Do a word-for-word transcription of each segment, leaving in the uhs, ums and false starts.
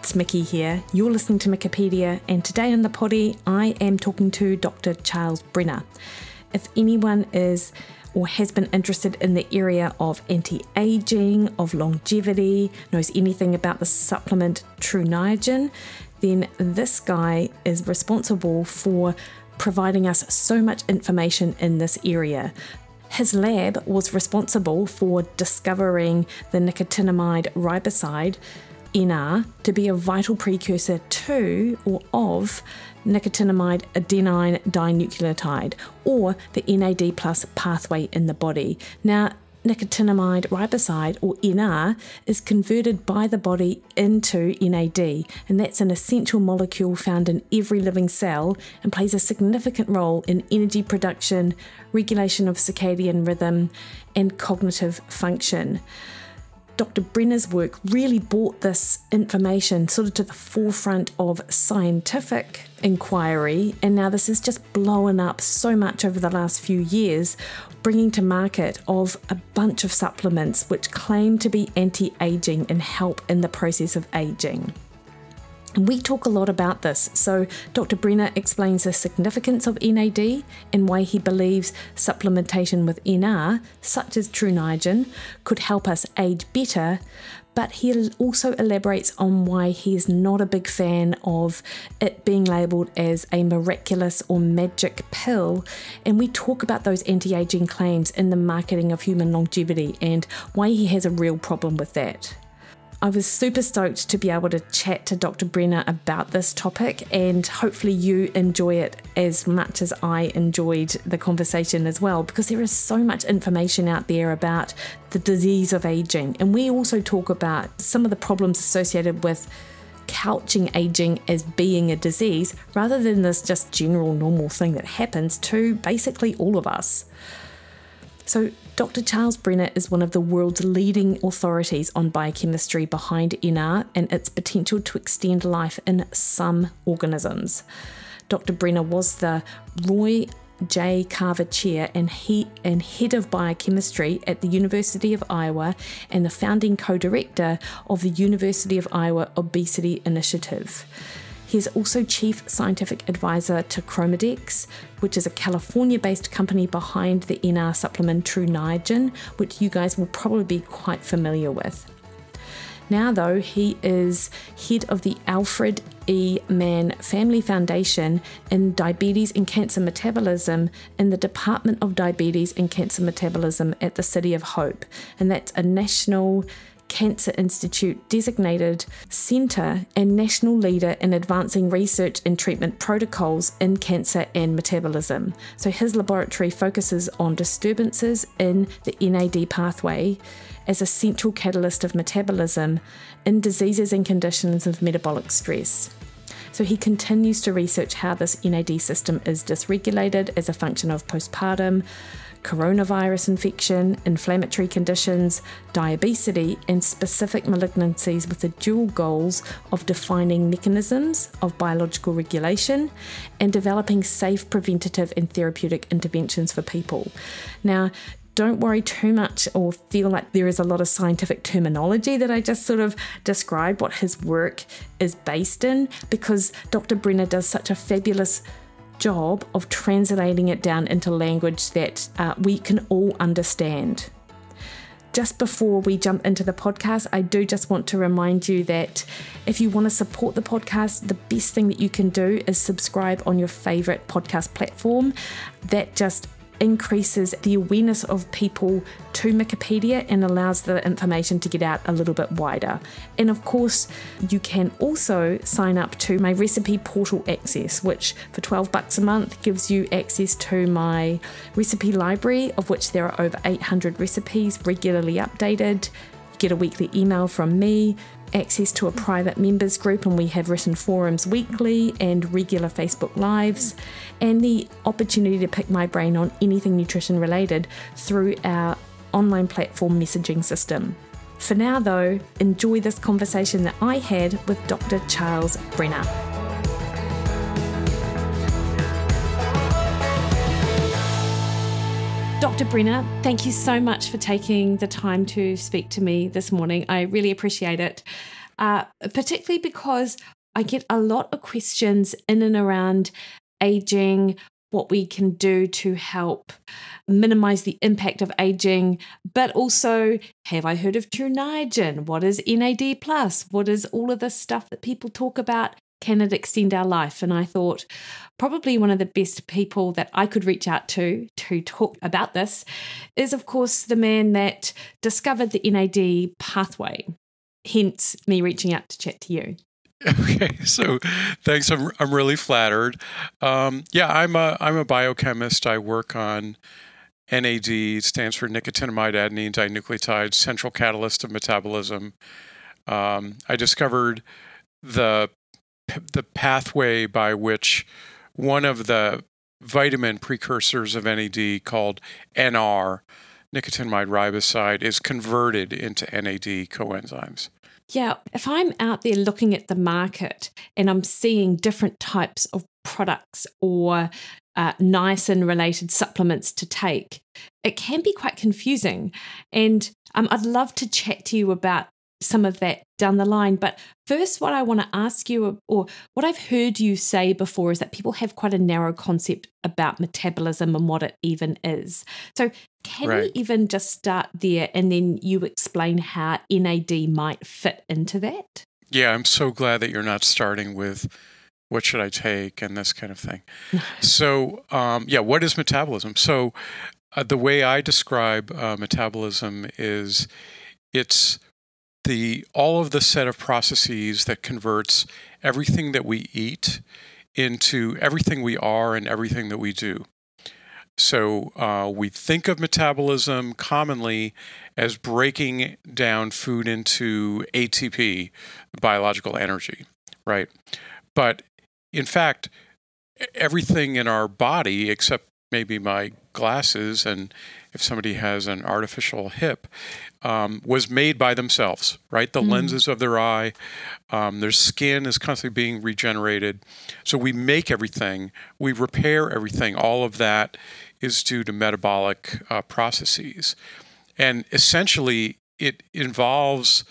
It's Mikki here. You're listening to Mikkipedia, and today on the poddy I am talking to Doctor Charles Brenner. If anyone is or has been interested in the area of anti-aging, of longevity, knows anything about the supplement Tru Niagen, then this guy is responsible for providing us so much information in this area. His lab was responsible for discovering the nicotinamide riboside, N R, to be a vital precursor to or of nicotinamide adenine dinucleotide, or the N A D plus pathway in the body. Now, nicotinamide riboside, or N R, is converted by the body into N A D, and that's an essential molecule found in every living cell and plays a significant role in energy production, regulation of circadian rhythm, and cognitive function. Doctor Brenner's work really brought this information sort of to the forefront of scientific inquiry, and now this has just blown up so much over the last few years, bringing to market of a bunch of supplements which claim to be anti-aging and help in the process of aging. And we talk a lot about this, so Doctor Brenner explains the significance of N A D and why he believes supplementation with N R, such as Tru Niagen, could help us age better, but he also elaborates on why he is not a big fan of it being labelled as a miraculous or magic pill, and we talk about those anti-aging claims in the marketing of human longevity and why he has a real problem with that. I was super stoked to be able to chat to Doctor Brenner about this topic, and hopefully you enjoy it as much as I enjoyed the conversation as well, because there is so much information out there about the disease of aging. And we also talk about some of the problems associated with couching aging as being a disease rather than this just general normal thing that happens to basically all of us. So Doctor Charles Brenner is one of the world's leading authorities on biochemistry behind N R and its potential to extend life in some organisms. Doctor Brenner was the Roy J. Carver Chair and, he, and Head of Biochemistry at the University of Iowa and the founding co-director of the University of Iowa Obesity Initiative. He is also Chief Scientific Advisor to ChromaDex, which is a California-based company behind the N R supplement Tru Niagen, which you guys will probably be quite familiar with. Now, though, he is head of the Alfred E. Mann Family Foundation in Diabetes and Cancer Metabolism in the Department of Diabetes and Cancer Metabolism at the City of Hope, and that's a national Cancer Institute designated centre and national leader in advancing research and treatment protocols in cancer and metabolism. So his laboratory focuses on disturbances in the N A D pathway as a central catalyst of metabolism in diseases and conditions of metabolic stress. So he continues to research how this N A D system is dysregulated as a function of postpartum, coronavirus infection, inflammatory conditions, diabesity, and specific malignancies, with the dual goals of defining mechanisms of biological regulation and developing safe preventative and therapeutic interventions for people. Now, don't worry too much or feel like there is a lot of scientific terminology that I just sort of describe what his work is based in, because Doctor Brenner does such a fabulous job of translating it down into language that uh, we can all understand. Just before we jump into the podcast, I do just want to remind you that if you want to support the podcast, the best thing that you can do is subscribe on your favorite podcast platform. That just increases the awareness of people to Mikkipedia and allows the information to get out a little bit wider. And of course, you can also sign up to my recipe portal access, which for twelve bucks a month gives you access to my recipe library, of which there are over eight hundred recipes regularly updated. You get a weekly email from me, access to a private members group, and we have written forums weekly and regular Facebook Lives, and the opportunity to pick my brain on anything nutrition related through our online platform messaging system. For now though, enjoy this conversation that I had with Doctor Charles Brenner. Doctor Brenner, thank you so much for taking the time to speak to me this morning. I really appreciate it, uh, particularly because I get a lot of questions in and around aging, what we can do to help minimize the impact of aging, but also, have I heard of Tru Niagen? What is N A D plus? What is all of this stuff that people talk about? Can it extend our life? And I thought probably one of the best people that I could reach out to to talk about this is, of course, the man that discovered the N A D pathway, hence me reaching out to chat to you. Okay, so thanks. I'm I'm really flattered. Um, yeah, I'm a I'm a biochemist. I work on N A D, stands for nicotinamide adenine dinucleotide, central catalyst of metabolism. Um, I discovered the the pathway by which one of the vitamin precursors of N A D, called N R, nicotinamide riboside, is converted into N A D coenzymes. Yeah, if I'm out there looking at the market and I'm seeing different types of products or uh, niacin-related supplements to take, it can be quite confusing. And um, I'd love to chat to you about some of that down the line. But first, what I want to ask you, or what I've heard you say before, is that people have quite a narrow concept about metabolism and what it even is. So can right. we even just start there, and then you explain how N A D might fit into that? Yeah, I'm so glad that you're not starting with what should I take and this kind of thing. So um, yeah, what is metabolism? So uh, the way I describe uh, metabolism is it's The all of the set of processes that converts everything that we eat into everything we are and everything that we do. So uh, we think of metabolism commonly as breaking down food into A T P, biological energy, right? But in fact, everything in our body, except maybe my glasses and if somebody has an artificial hip, um, was made by themselves, right? The mm. lenses of their eye, um, their skin is constantly being regenerated. So we make everything, we repair everything. All of that is due to metabolic uh, processes. And essentially, it involves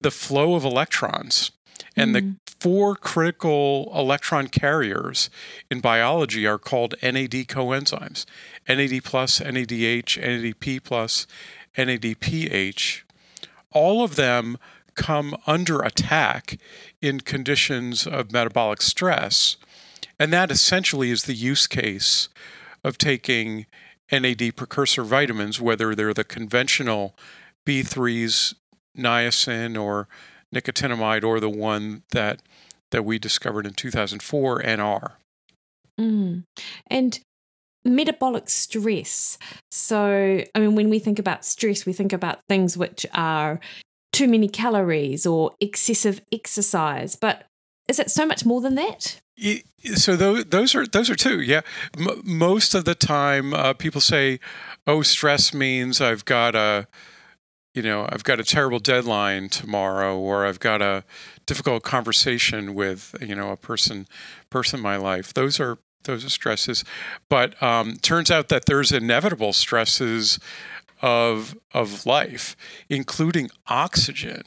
the flow of electrons. And mm. the four critical electron carriers in biology are called N A D coenzymes: N A D plus, N A D H, N A D P plus, N A D P H. All of them come under attack in conditions of metabolic stress. And that essentially is the use case of taking N A D precursor vitamins, whether they're the conventional B threes, niacin, or nicotinamide, or the one that that we discovered in two thousand four, N R. Mm. And metabolic stress. So, I mean, when we think about stress, we think about things which are too many calories or excessive exercise. But is it so much more than that? It, so those, those are those are two. Yeah, M- most of the time, uh, people say, "Oh, stress means I've got a." You know, I've got a terrible deadline tomorrow, or I've got a difficult conversation with, you know, a person, person in my life. Those are those are stresses, but um, turns out that there's inevitable stresses of of life, including oxygen,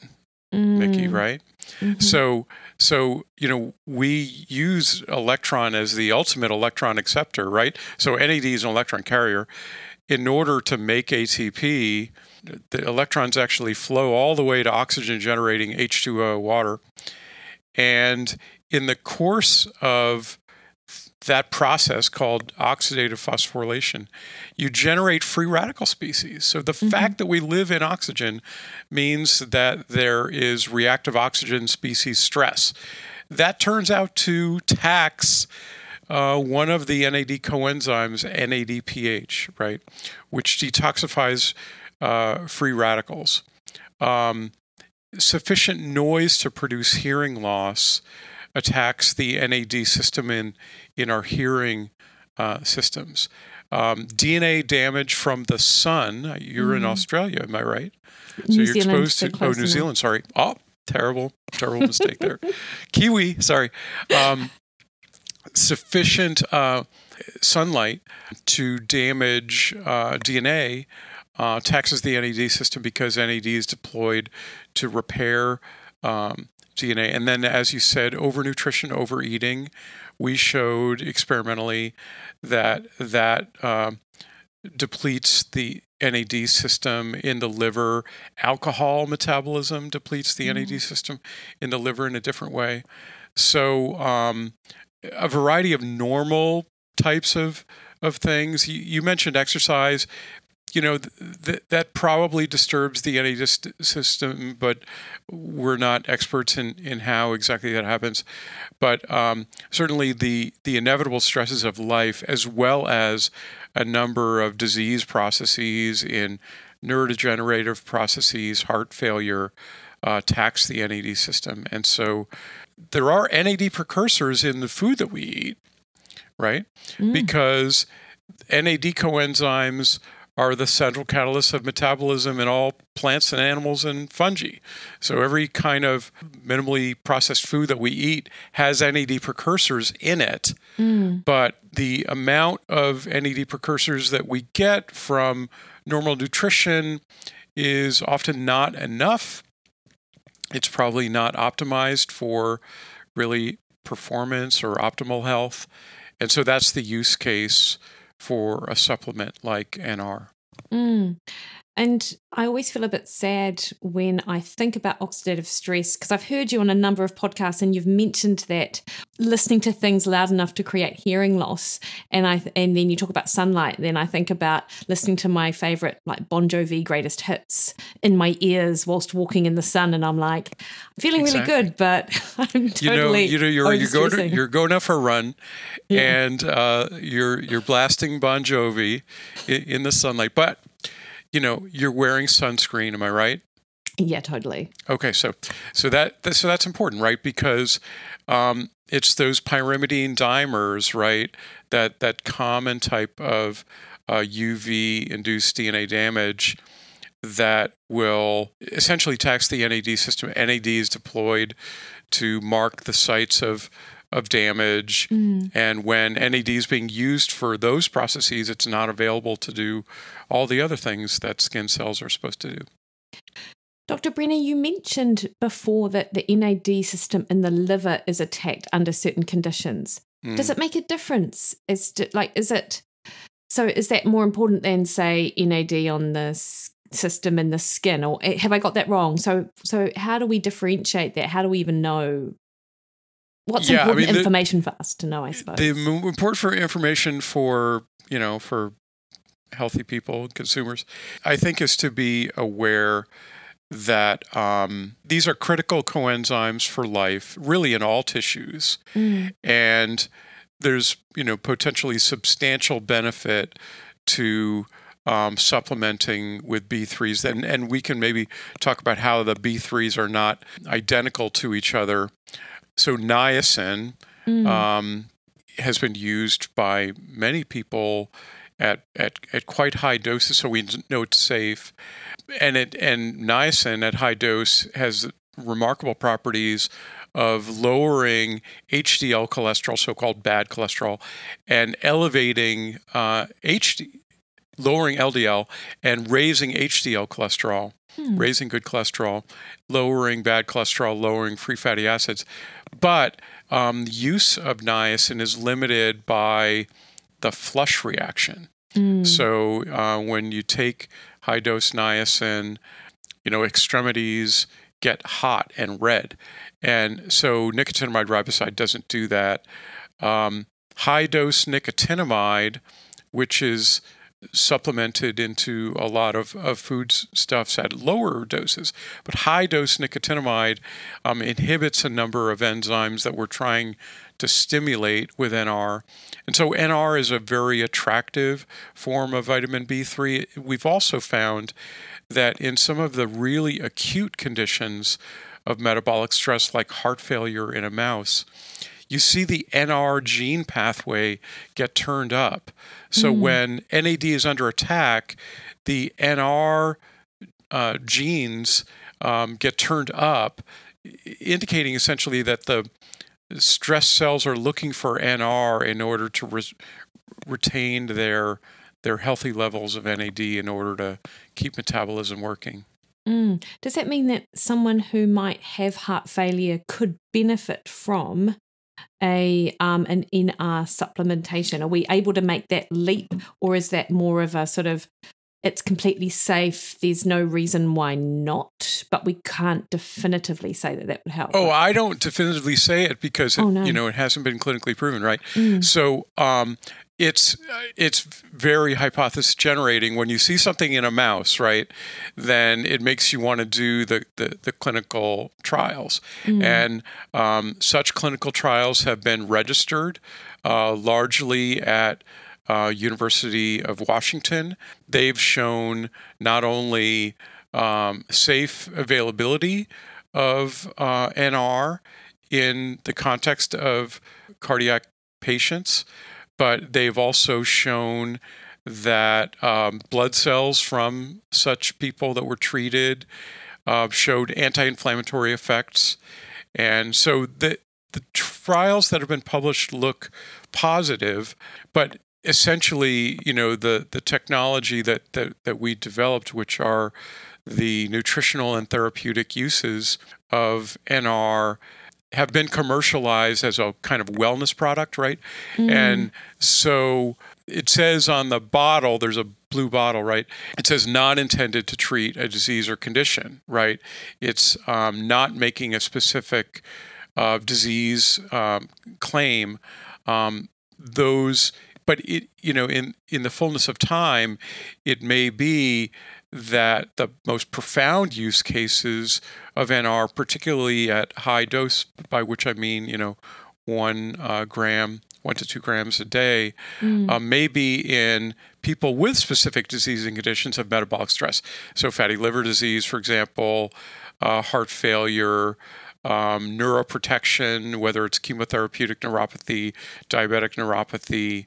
mm. Mickey, right? Mm-hmm. So, so you know, we use electron as the ultimate electron acceptor, right? So N A D is an electron carrier. In order to make A T P, the electrons actually flow all the way to oxygen-generating H two O, water. And in the course of that process called oxidative phosphorylation, you generate free radical species. So the mm-hmm. fact that we live in oxygen means that there is reactive oxygen species stress. That turns out to tax Uh, one of the N A D coenzymes, N A D P H, right, which detoxifies uh, free radicals. Um, sufficient noise to produce hearing loss attacks the N A D system in, in our hearing uh, systems. Um, D N A damage from the sun, you're mm-hmm. in Australia, am I right? So New you're Zealand exposed to, oh, New Zealand, sorry. Oh, terrible, terrible mistake there. Kiwi, sorry. Um, sufficient uh, sunlight to damage uh, D N A uh, taxes the N A D system because N A D is deployed to repair um, D N A. And then, as you said, overnutrition, overeating. We showed experimentally that that uh, depletes the N A D system in the liver. Alcohol metabolism depletes the mm. N A D system in the liver in a different way. So um, a variety of normal types of, of things. You, you mentioned exercise. You know, th- th- that probably disturbs the N A D system, but we're not experts in, in how exactly that happens. But um, certainly the, the inevitable stresses of life, as well as a number of disease processes in neurodegenerative processes, heart failure, uh, tax the N A D system. And so there are N A D precursors in the food that we eat, right? Mm. Because N A D coenzymes are the central catalysts of metabolism in all plants and animals and fungi. So every kind of minimally processed food that we eat has N A D precursors in it. Mm. But the amount of N A D precursors that we get from normal nutrition is often not enough. It's probably not optimized for really performance or optimal health. And so that's the use case for a supplement like N R. Mm. And I always feel a bit sad when I think about oxidative stress, because I've heard you on a number of podcasts and you've mentioned that listening to things loud enough to create hearing loss. And I and then you talk about sunlight. Then I think about listening to my favorite, like Bon Jovi greatest hits in my ears whilst walking in the sun. And I'm like, I'm feeling exactly. really good, but I'm totally you know, you know, you're, you're, going to, you're going out for a run yeah. and uh, you're, you're blasting Bon Jovi in, in the sunlight. But you know, you're wearing sunscreen, am I right? Yeah, totally. Okay, so so that so that's important, right? Because um, it's those pyrimidine dimers, right? That that common type of uh, U V-induced D N A damage that will essentially tax the N A D system. N A D is deployed to mark the sites of of damage, mm. and when N A D is being used for those processes, it's not available to do all the other things that skin cells are supposed to do. Doctor Brenner, you mentioned before that the N A D system in the liver is attacked under certain conditions. Mm. Does it make a difference? Is it, like, is it so? Is that more important than, say, N A D on the system in the skin, or have I got that wrong? So, so how do we differentiate that? How do we even know? What's yeah, important I mean, the, information for us to know, I suppose? The important for information for, you know, for healthy people, consumers, I think is to be aware that um, these are critical coenzymes for life, really in all tissues. Mm. And there's, you know, potentially substantial benefit to um, supplementing with B threes. And, and we can maybe talk about how the B threes are not identical to each other. So niacin mm. um, has been used by many people at, at at quite high doses, so we know it's safe. And it and niacin at high dose has remarkable properties of lowering H D L cholesterol, so-called bad cholesterol, and elevating uh, H D, lowering L D L and raising H D L cholesterol, mm. raising good cholesterol, lowering bad cholesterol, lowering free fatty acids. But um, use of niacin is limited by the flush reaction. Mm. So uh, when you take high-dose niacin, you know, extremities get hot and red. And so nicotinamide riboside doesn't do that. Um, high-dose nicotinamide, which is supplemented into a lot of, of foodstuffs at lower doses. But high-dose nicotinamide um, inhibits a number of enzymes that we're trying to stimulate with N R. And so N R is a very attractive form of vitamin B three. We've also found that in some of the really acute conditions of metabolic stress, like heart failure in a mouse, you see the N R gene pathway get turned up. So mm. when N A D is under attack, the N R uh, genes um, get turned up, indicating essentially that the stress cells are looking for N R in order to re- retain their their healthy levels of N A D in order to keep metabolism working. Mm. Does that mean that someone who might have heart failure could benefit from a um, an N R supplementation? Are we able to make that leap, or is that more of a sort of it's completely safe, there's no reason why not, but we can't definitively say that that would help? Oh, I don't definitively say it because, oh, it, no. you know, it hasn't been clinically proven, right? Mm. So um, it's it's very hypothesis generating. When you see something in a mouse, right, then it makes you want to do the, the, the clinical trials. Mm. And um, such clinical trials have been registered uh, largely at Uh, University of Washington. They've shown not only um, safe availability of uh, N R in the context of cardiac patients, but they've also shown that um, blood cells from such people that were treated uh, showed anti-inflammatory effects. And so the, the trials that have been published look positive, but essentially, you know, the, the technology that, that, that we developed, which are the nutritional and therapeutic uses of N R, have been commercialized as a kind of wellness product, right? Mm. And so it says on the bottle, there's a blue bottle, right? It says not intended to treat a disease or condition, right? It's um, not making a specific uh, disease um, claim. Um, those... But it, you know, in, in the fullness of time, it may be that the most profound use cases of N R, particularly at high dose, by which I mean, you know, one uh, gram, one to two grams a day, mm. uh, may be in people with specific disease and conditions of metabolic stress. So fatty liver disease, for example, uh, heart failure, Um, neuroprotection, whether it's chemotherapeutic neuropathy, diabetic neuropathy,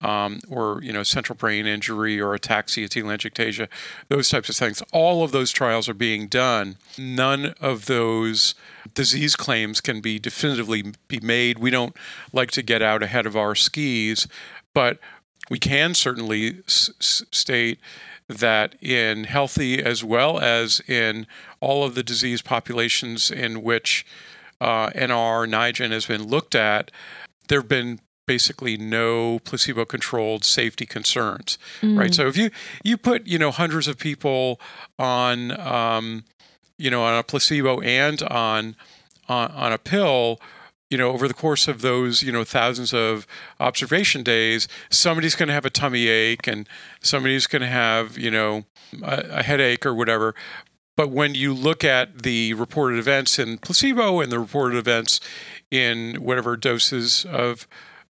um, or, you know, central brain injury or ataxia, telangiectasia, those types of things. All of those trials are being done. None of those disease claims can be definitively be made. We don't like to get out ahead of our skis, but we can certainly s- state that in healthy as well as in all of the disease populations in which uh, N R, Niagen has been looked at, there have been basically no placebo-controlled safety concerns, mm. right? So if you, you put, you know, hundreds of people on, um, you know, on a placebo and on, on, on a pill, you know, over the course of those, you know, thousands of observation days, somebody's going to have a tummy ache and somebody's going to have, you know, a, a headache or whatever. But when you look at the reported events in placebo and the reported events in whatever doses of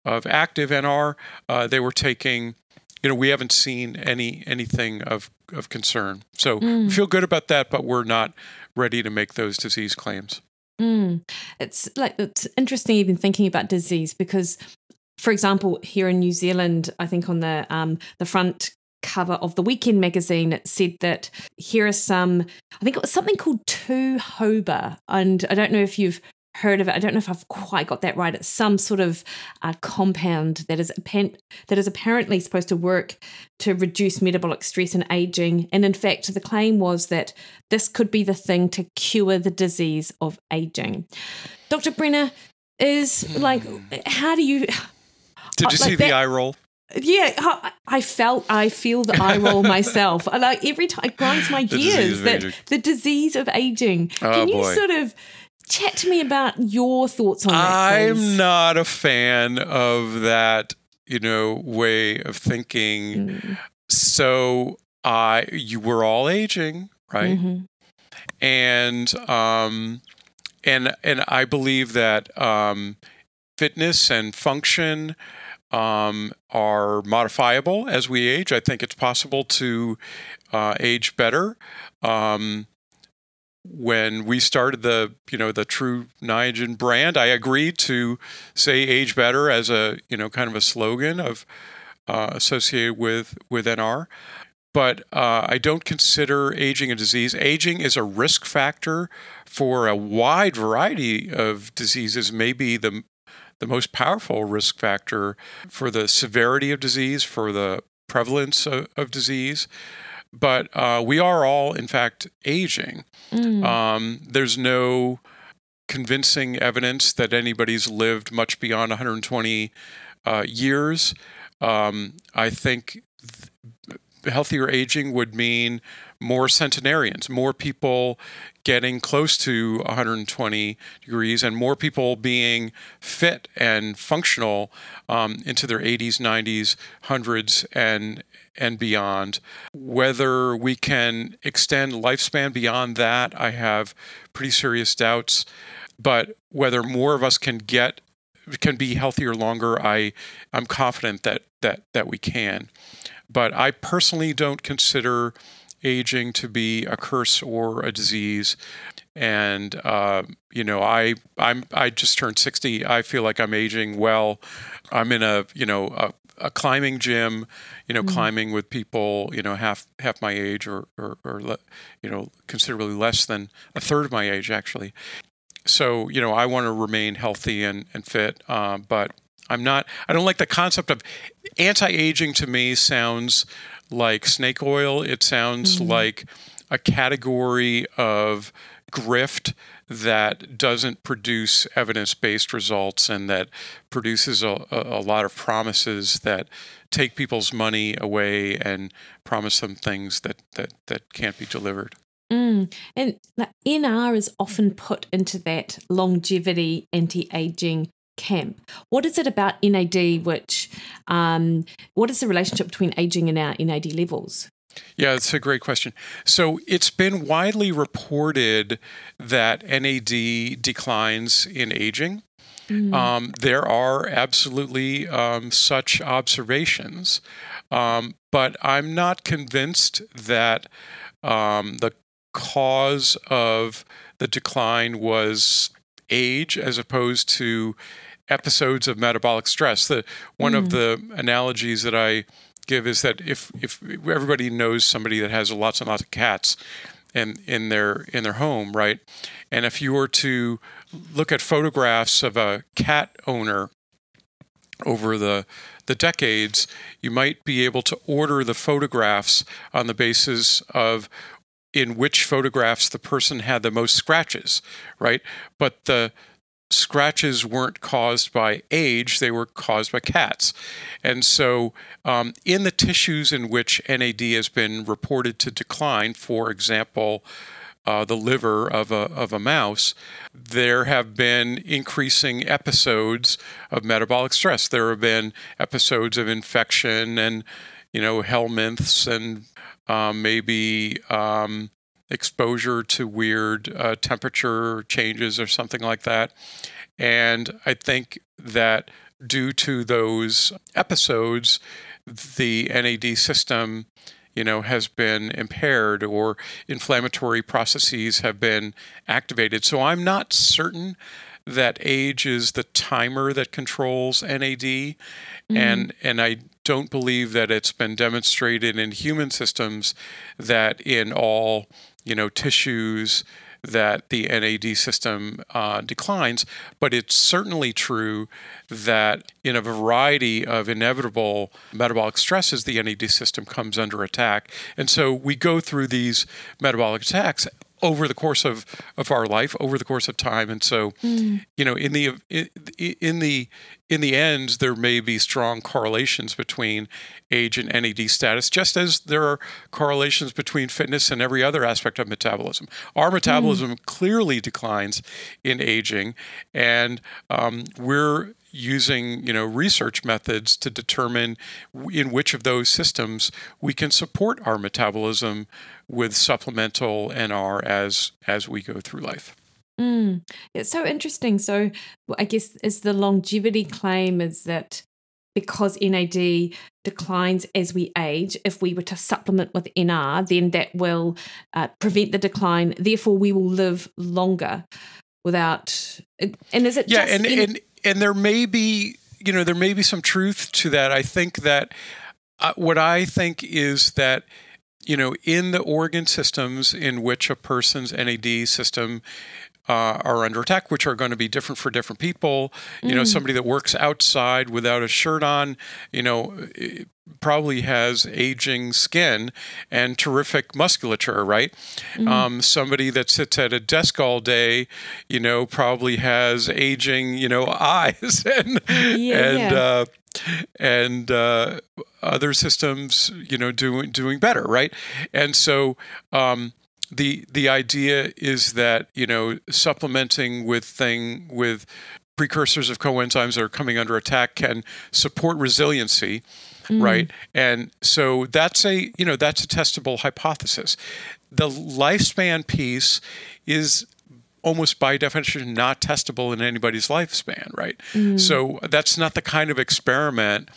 of active N R uh, they were taking, you know, we haven't seen any anything of, of concern. So mm. we feel good about that, but we're not ready to make those disease claims. Mm. It's like it's interesting even thinking about disease because, for example, here in New Zealand, I think on the um, the front cover of the Weekend magazine, it said that here are some, I think it was something called two hoba, and I don't know if you've heard of it. I don't know if I've quite got that right. It's some sort of uh, compound that is apparent, that is apparently supposed to work to reduce metabolic stress and aging. And in fact, the claim was that this could be the thing to cure the disease of aging. Doctor Brenner, is like, how do you? Did you like see that, the eye roll? Yeah, I, I felt I feel the eye roll myself. Like every time it grinds my gears that aging. The disease of aging. Oh, Can you boy. sort of? Chat to me about your thoughts on that, please. I'm not a fan of that, you know, way of thinking. Mm. So uh, you were all aging, right? Mm-hmm. And um, and and I believe that um, fitness and function um, are modifiable as we age. I think it's possible to uh, age better. Um, when we started the you know the Tru Niagen brand, I agreed to say "age better" as a you know kind of a slogan of uh, associated with with N R. But uh, I don't consider aging a disease. Aging is a risk factor for a wide variety of diseases, maybe the the most powerful risk factor for the severity of disease, for the prevalence of, of disease. But uh, we are all, in fact, aging. Mm. Um, there's no convincing evidence that anybody's lived much beyond one hundred twenty uh, years. Um, I think... Th- Healthier aging would mean more centenarians, more people getting close to one hundred twenty degrees, and more people being fit and functional um, into their eighties, nineties, hundreds, and and beyond. Whether we can extend lifespan beyond that, I have pretty serious doubts. But whether more of us can get can be healthier longer, I I'm confident that that that we can. But I personally don't consider aging to be a curse or a disease. And, uh, you know, I I'm I just turned sixty. I feel like I'm aging well. I'm in a, you know, a, a climbing gym, you know, mm-hmm. climbing with people, you know, half half my age or, or, or, you know, considerably less than a third of my age, actually. So, you know, I want to remain healthy and, and fit, uh, but... I'm not, I don't like the concept of anti-aging. To me sounds like snake oil. It sounds mm-hmm. like a category of grift that doesn't produce evidence-based results and that produces a, a lot of promises that take people's money away and promise them things that, that, that can't be delivered. Mm. And N R is often put into that longevity anti-aging camp. What is it about N A D which, um, what is the relationship between aging and our N A D levels? Yeah, that's a great question. So it's been widely reported that N A D declines in aging. Mm. Um, there are absolutely um, such observations, um, but I'm not convinced that um, the cause of the decline was age as opposed to episodes of metabolic stress. The one mm. of the analogies that I give is that if if everybody knows somebody that has lots and lots of cats in in their in their home, right? And if you were to look at photographs of a cat owner over the the decades, you might be able to order the photographs on the basis of in which photographs the person had the most scratches, right? But the scratches weren't caused by age, they were caused by cats. And so um, in the tissues in which N A D has been reported to decline, for example, uh, the liver of a, of a mouse, there have been increasing episodes of metabolic stress. There have been episodes of infection and, you know, helminths and Um, maybe um, exposure to weird uh, temperature changes or something like that. And I think that due to those episodes, the N A D system, you know, has been impaired or inflammatory processes have been activated. So I'm not certain that age is the timer that controls N A D, mm-hmm. and and I don't believe that it's been demonstrated in human systems that in all you know tissues that the N A D system uh, declines, but it's certainly true that in a variety of inevitable metabolic stresses, the N A D system comes under attack, and so we go through these metabolic attacks over the course of, of our life, over the course of time. And so, mm. you know, in the in the in the end, there may be strong correlations between age and N A D status, just as there are correlations between fitness and every other aspect of metabolism. Our metabolism mm. clearly declines in aging, and um, we're using, you know, research methods to determine in which of those systems we can support our metabolism with supplemental N R as as we go through life. Mm. It's so interesting. So I guess is the longevity claim is that because N A D declines as we age, if we were to supplement with N R, then that will uh, prevent the decline. Therefore, we will live longer without. And is it? Yeah, just and, N- and and there may be you know there may be some truth to that. I think that uh, what I think is that. You know, in the organ systems in which a person's N A D system uh, are under attack, which are going to be different for different people, you mm. know, somebody that works outside without a shirt on, you know, probably has aging skin and terrific musculature, right? Mm. Um, somebody that sits at a desk all day, you know, probably has aging, you know, eyes and, yeah, and, yeah. uh, and uh, other systems, you know, doing doing better, right? And so um, the the idea is that, you know, supplementing with thing with precursors of coenzymes that are coming under attack can support resiliency, mm. right? And so that's a you know that's a testable hypothesis. The lifespan piece is almost by definition not testable in anybody's lifespan, right? Mm. So that's not the kind of experiment,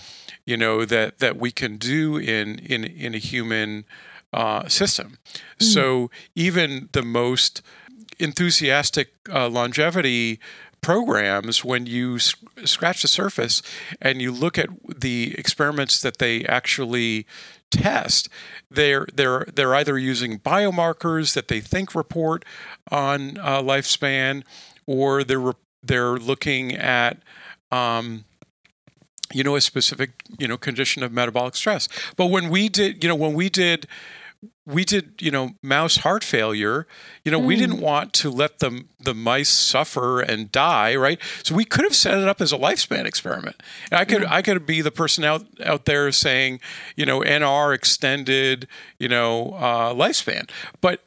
you know, that that we can do in in in a human uh, system. Mm. So even the most enthusiastic uh, longevity programs, when you sc- scratch the surface and you look at the experiments that they actually test, they're they're they're either using biomarkers that they think report on uh, lifespan, or they're re- they're looking at um, you know a specific you know condition of metabolic stress. But when we did you know when we did we did you know mouse heart failure, you know mm. we didn't want to let the the mice suffer and die, right? So we could have set it up as a lifespan experiment. And I could yeah. I could be the person out out there saying, you know, N R extended, you know, uh, lifespan. But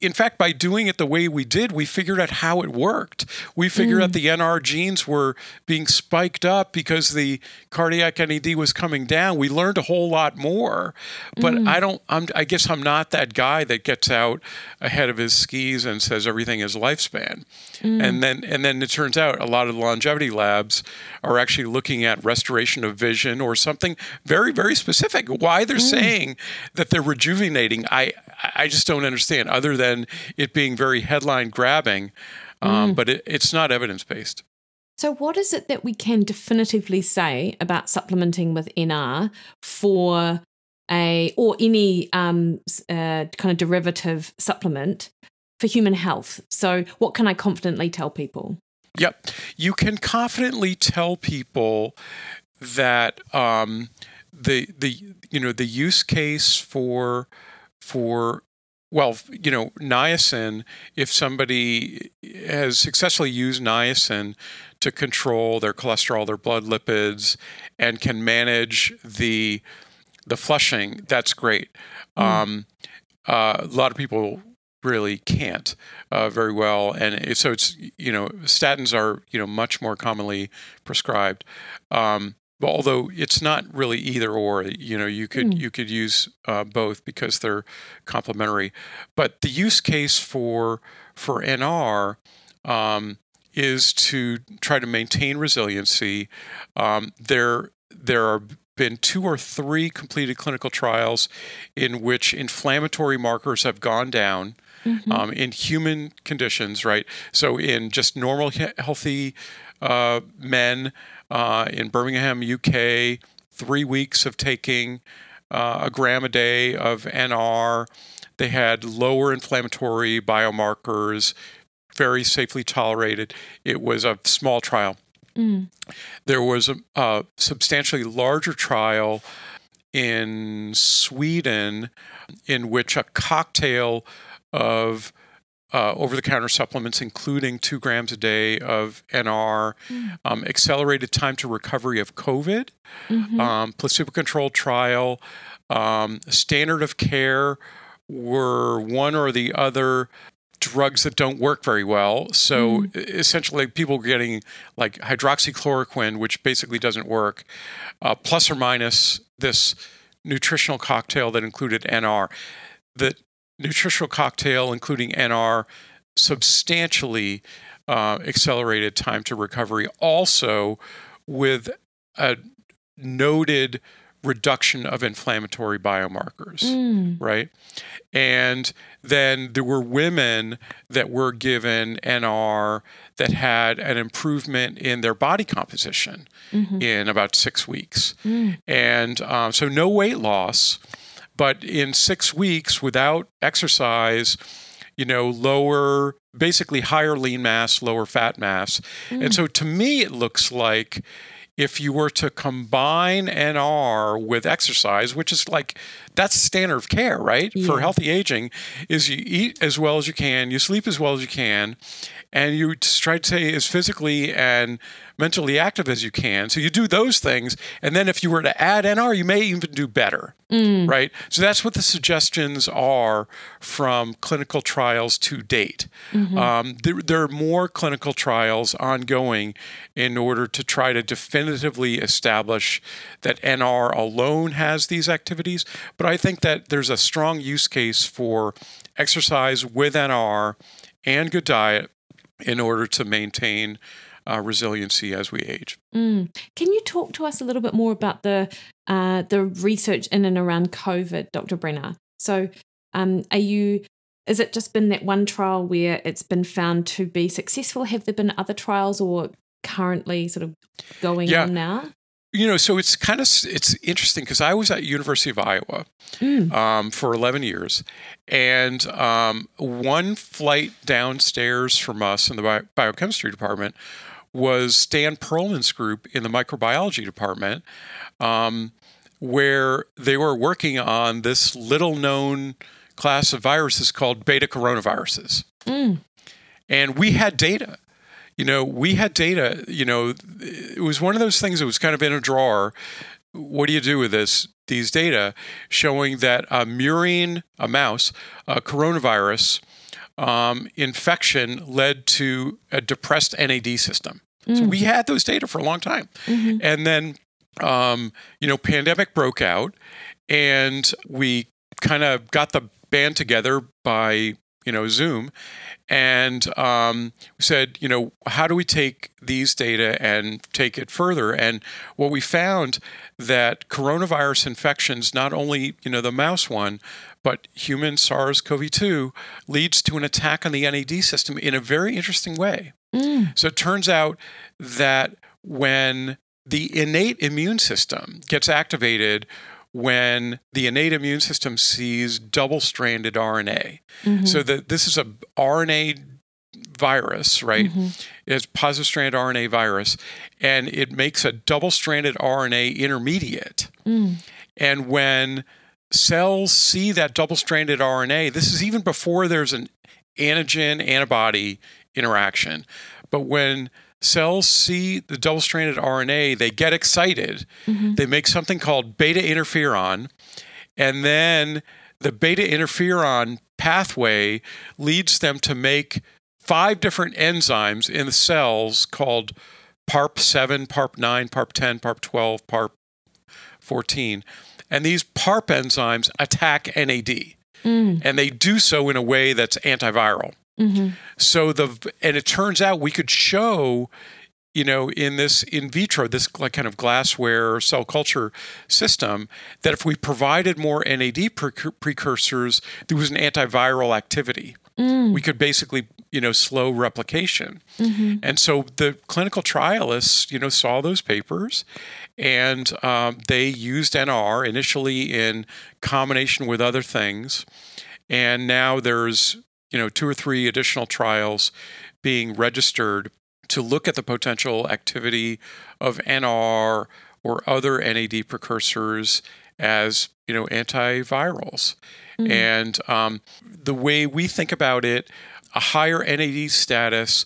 in fact, by doing it the way we did, we figured out how it worked. We figured mm. out the N R genes were being spiked up because the cardiac N A D was coming down. We learned a whole lot more, but mm. I don't. I'm, I guess I'm not that guy that gets out ahead of his skis and says everything is lifespan. Mm. And then, and then it turns out a lot of longevity labs are actually looking at restoration of vision or something very, very specific. Why they're mm. saying that they're rejuvenating, I, I just don't understand. Other than it being very headline grabbing, um, mm. but it, it's not evidence-based. So what is it that we can definitively say about supplementing with N R for a, or any um, uh, kind of derivative supplement for human health? So what can I confidently tell people? Yep. You can confidently tell people that um, the, the, you know, the use case for, for, Well, you know, niacin, if somebody has successfully used niacin to control their cholesterol, their blood lipids, and can manage the the flushing, that's great. Mm. Um, uh, a lot of people really can't uh, very well. And it, so it's, you know, statins are, you know, much more commonly prescribed. Um Although it's not really either or, you know, you could mm. you could use uh, both because they're complementary. But the use case for for N R um, is to try to maintain resiliency. Um, there there are been two or three completed clinical trials in which inflammatory markers have gone down. Mm-hmm. Um, in human conditions, right? So in just normal, he- healthy uh, men uh, in Birmingham, U K, three weeks of taking uh, a gram a day of N R, they had lower inflammatory biomarkers, very safely tolerated. It was a small trial. Mm. There was a, a substantially larger trial in Sweden in which a cocktail of uh, over-the-counter supplements, including two grams a day of N R, mm. um, accelerated time to recovery of COVID, mm-hmm. um, placebo-controlled trial, um, standard of care were one or the other drugs that don't work very well. So mm. essentially people were getting like hydroxychloroquine, which basically doesn't work, uh, plus or minus this nutritional cocktail that included N R. The nutritional cocktail, including N R, substantially uh, accelerated time to recovery, also with a noted reduction of inflammatory biomarkers, mm. right? And then there were women that were given N R that had an improvement in their body composition mm-hmm. in about six weeks. Mm. And um, so no weight loss, but in six weeks without exercise, you know, lower, basically higher lean mass, lower fat mass. Mm. And so to me, it looks like if you were to combine N R with exercise, which is like, that's standard of care, right? Yeah. For healthy aging is you eat as well as you can, you sleep as well as you can, and you try to stay as physically and mentally active as you can. So you do those things. And then if you were to add N R, you may even do better, mm. right? So that's what the suggestions are from clinical trials to date. Mm-hmm. Um, there, there are more clinical trials ongoing in order to try to definitively establish that N R alone has these activities. But I think that there's a strong use case for exercise with N R and good diet in order to maintain uh, resiliency as we age. Mm. Can you talk to us a little bit more about the uh, the research in and around COVID, Doctor Brenner? So, um, are you? Is it just been that one trial where it's been found to be successful? Have there been other trials or currently sort of going yeah. on now? You know, so it's kind of, it's interesting because I was at University of Iowa mm. um, for eleven years, and um, one flight downstairs from us in the bio- biochemistry department was Stan Perlman's group in the microbiology department, um, where they were working on this little known class of viruses called beta coronaviruses. Mm. And we had data. You know, we had data, you know, it was one of those things that was kind of in a drawer. What do you do with this? These data showing that a murine, a mouse, a coronavirus um, infection led to a depressed N A D system. Mm. So we had those data for a long time. Mm-hmm. And then, um, you know, pandemic broke out and we kind of got the band together by, you know, Zoom. And um, we said, you know, how do we take these data and take it further? And what we found that coronavirus infections, not only, you know, the mouse one, but human SARS-C o V two leads to an attack on the N A D system in a very interesting way. Mm. So it turns out that when the innate immune system gets activated, when the innate immune system sees double-stranded R N A. Mm-hmm. So that this is a R N A virus, right? Mm-hmm. It's positive-strand R N A virus, and it makes a double-stranded R N A intermediate. Mm. And when cells see that double-stranded R N A, this is even before there's an antigen-antibody interaction, but when cells see the double-stranded R N A, they get excited. Mm-hmm. They make something called beta interferon. And then the beta interferon pathway leads them to make five different enzymes in the cells called PARP seven, PARP nine, PARP ten, PARP twelve, PARP fourteen. And these PARP enzymes attack N A D. Mm. And they do so in a way that's antiviral. Mm-hmm. So the and it turns out we could show, you know, in this in vitro, this like kind of glassware cell culture system, that if we provided more N A D precursors, there was an antiviral activity. Mm. We could basically, you know, slow replication. Mm-hmm. And so the clinical trialists, you know, saw those papers, and um, they used N R initially in combination with other things, and now there's, you know, two or three additional trials being registered to look at the potential activity of N R or other N A D precursors as, you know, antivirals. Mm-hmm. And um, the way we think about it, a higher N A D status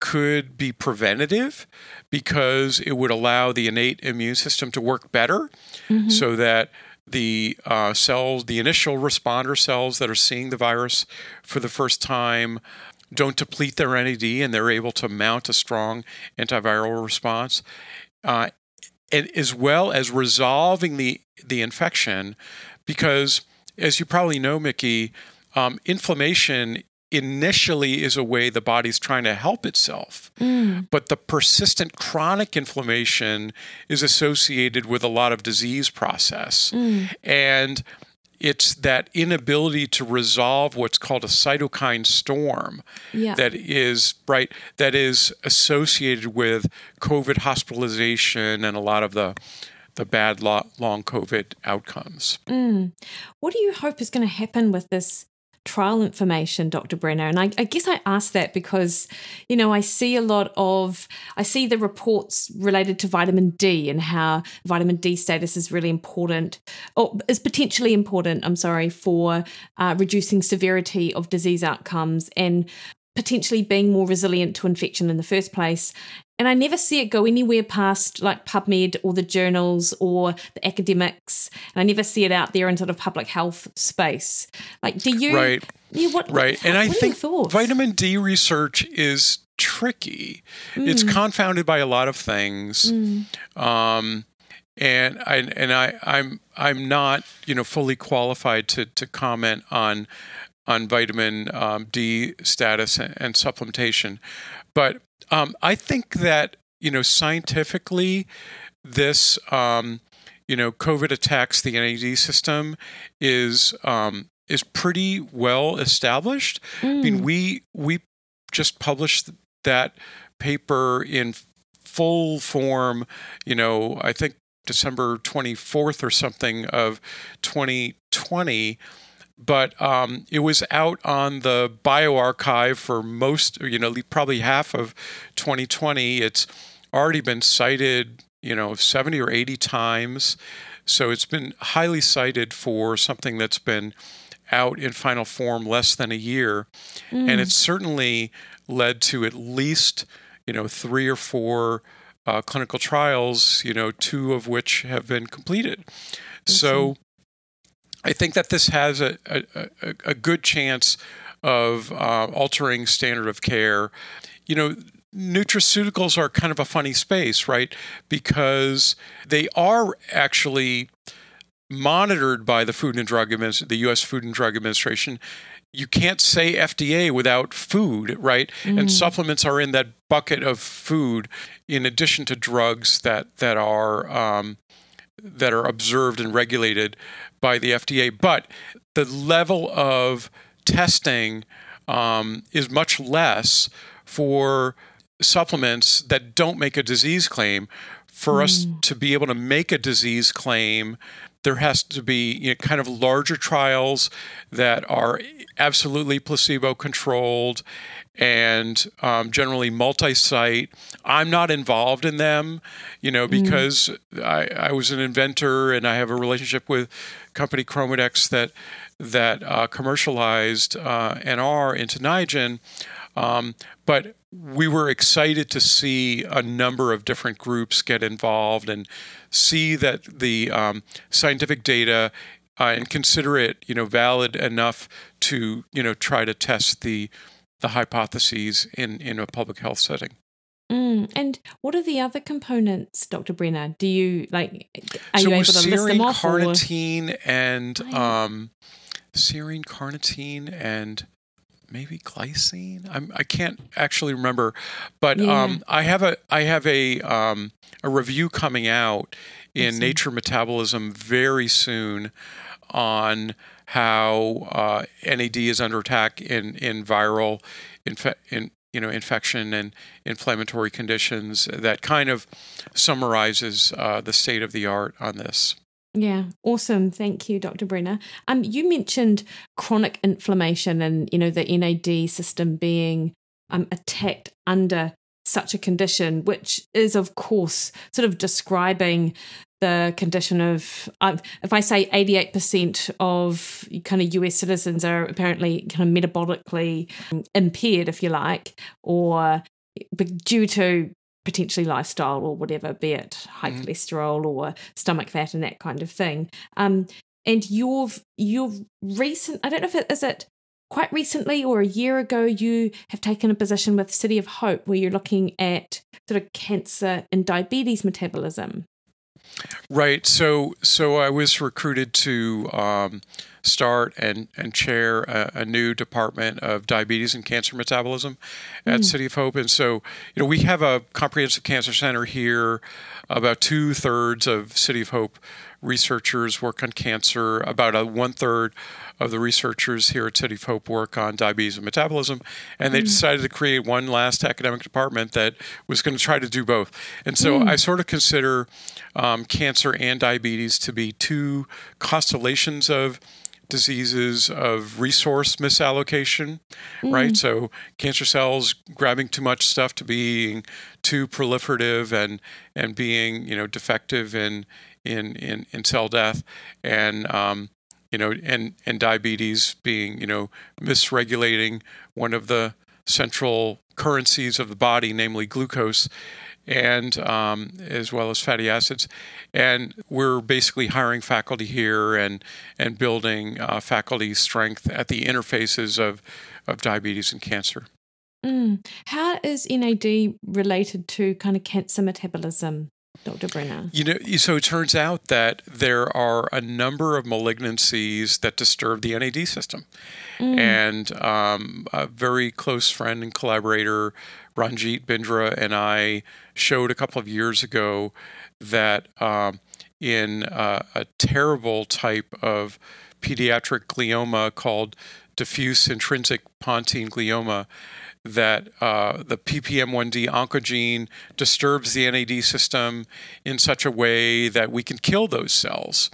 could be preventative because it would allow the innate immune system to work better, mm-hmm. so that the uh, cells, the initial responder cells that are seeing the virus for the first time, don't deplete their N A D and they're able to mount a strong antiviral response, uh, and as well as resolving the, the infection. Because as you probably know, Mickey, um, inflammation initially is a way the body's trying to help itself. Mm. But the persistent chronic inflammation is associated with a lot of disease process. Mm. And it's that inability to resolve what's called a cytokine storm, yeah. that is right that is associated with COVID hospitalization and a lot of the the bad lo- long COVID outcomes. Mm. What do you hope is going to happen with this trial information, Doctor Brenner? And I, I guess I ask that because, you know, I see a lot of, I see the reports related to vitamin D and how vitamin D status is really important, or is potentially important, I'm sorry, for uh, reducing severity of disease outcomes and potentially being more resilient to infection in the first place. And I never see it go anywhere past like PubMed or the journals or the academics. And I never see it out there in sort of public health space. Like, do you? Right. You, what, right. What, and what I think vitamin D research is tricky. Mm. It's confounded by a lot of things. Mm. Um, and I and I I'm I'm not you know fully qualified to to comment on on vitamin um, D status and, and supplementation, but. Um, I think that, you know, scientifically, this, um, you know, COVID attacks the N A D system is um, is pretty well established. Mm. I mean, we we just published that paper in full form, you know, I think December twenty-fourth or something of twenty twenty. But um, it was out on the bioarchive for most, you know, probably half of twenty twenty. It's already been cited, you know, seventy or eighty times. So it's been highly cited for something that's been out in final form less than a year. Mm. And it's certainly led to at least, you know, three or four uh, clinical trials, you know, two of which have been completed. Mm-hmm. So I think that this has a a, a good chance of uh, altering standard of care. You know, nutraceuticals are kind of a funny space, right? Because they are actually monitored by the Food and Drug Administration, the U S Food and Drug Administration. You can't say F D A without food, right? Mm. And supplements are in that bucket of food, in addition to drugs that that are um, that are observed and regulated by the F D A, but the level of testing um, is much less for supplements that don't make a disease claim. For mm. us to be able to make a disease claim, there has to be, you know, kind of larger trials that are absolutely placebo-controlled and um, generally multi-site. I'm not involved in them, you know, because mm. I, I was an inventor and I have a relationship with company ChromaDex that that uh, commercialized uh, N R into Niagen. Um, but we were excited to see a number of different groups get involved and see that the um, scientific data uh, and consider it, you know, valid enough to, you know, try to test the the hypotheses in, in a public health setting. Mm. And what are the other components, Doctor Brenner? Do you, like, are so you able to list them off? So we're serine carnitine and, um, serine carnitine and maybe glycine? I'm, I can't actually remember. But yeah. um, I have a I have a um, a review coming out in Nature Metabolism very soon on how uh, N A D is under attack in in viral, infe- in you know infection and inflammatory conditions. That kind of summarizes uh, the state of the art on this. Yeah, awesome. Thank you, Doctor Brenner. Um, you mentioned chronic inflammation and you know the N A D system being um attacked under such a condition, which is, of course, sort of describing the condition of, um, if I say eighty-eight percent of kind of U S citizens are apparently kind of metabolically impaired, if you like, or due to potentially lifestyle or whatever, be it high mm. cholesterol or stomach fat and that kind of thing. Um, and you've, you've recent, I don't know if it is it quite recently or a year ago, you have taken a position with City of Hope where you're looking at sort of cancer and diabetes metabolism. Right. So so I was recruited to um, start and, and chair a, a new department of diabetes and cancer metabolism at mm. City of Hope. And so, you know, we have a comprehensive cancer center here. About two thirds of City of Hope researchers work on cancer. About a one third of the researchers here at City of Hope work on diabetes and metabolism. And they mm. decided to create one last academic department that was going to try to do both. And so mm. I sort of consider um, cancer and diabetes to be two constellations of diseases of resource misallocation, mm. right? So cancer cells grabbing too much stuff to being too proliferative and and being, you know, defective in in in, in cell death, and um, you know, and and diabetes being, you know, misregulating one of the central currencies of the body, namely glucose, and um, as well as fatty acids. And we're basically hiring faculty here and and building uh, faculty strength at the interfaces of, of diabetes and cancer. Mm. How is N A D related to kind of cancer metabolism, Doctor Brenner? You know, so it turns out that there are a number of malignancies that disturb the N A D system. Mm. And um, a very close friend and collaborator, Ranjit Bindra, and I showed a couple of years ago that um, in uh, a terrible type of pediatric glioma called diffuse intrinsic pontine glioma, that uh, the P P M one D oncogene disturbs the N A D system in such a way that we can kill those cells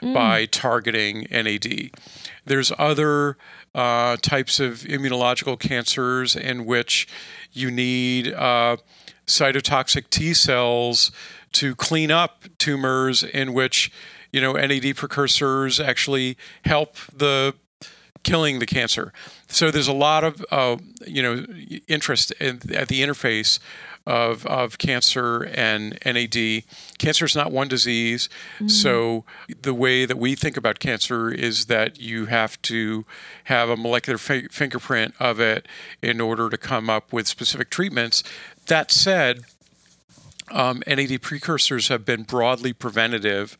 mm. by targeting N A D. There's other uh, types of immunological cancers in which you need uh, cytotoxic T cells to clean up tumors in which, you know, N A D precursors actually help the killing the cancer. So there's a lot of uh, you know interest in, at the interface of of cancer and N A D. Cancer is not one disease. Mm-hmm. So the way that we think about cancer is that you have to have a molecular fi- fingerprint of it in order to come up with specific treatments. That said, um, N A D precursors have been broadly preventative.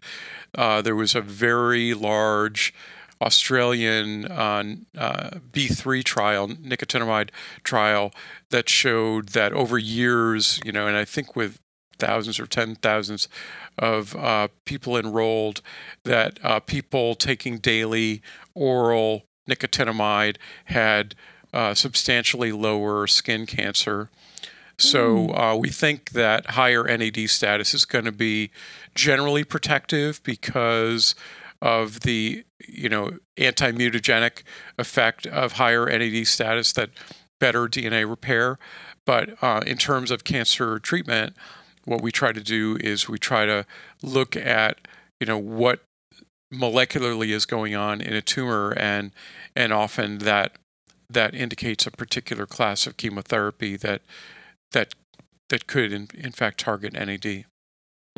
Uh, there was a very large Australian uh, uh, B three trial, nicotinamide trial, that showed that over years, you know, and I think with thousands or ten thousands of uh, people enrolled, that uh, people taking daily oral nicotinamide had uh, substantially lower skin cancer. So uh, we think that higher N A D status is going to be generally protective because of the, you know, anti-mutagenic effect of higher N A D status, that better D N A repair. But uh, in terms of cancer treatment, what we try to do is we try to look at, you know, what molecularly is going on in a tumor, and and often that that indicates a particular class of chemotherapy that that that could in, in fact target N A D.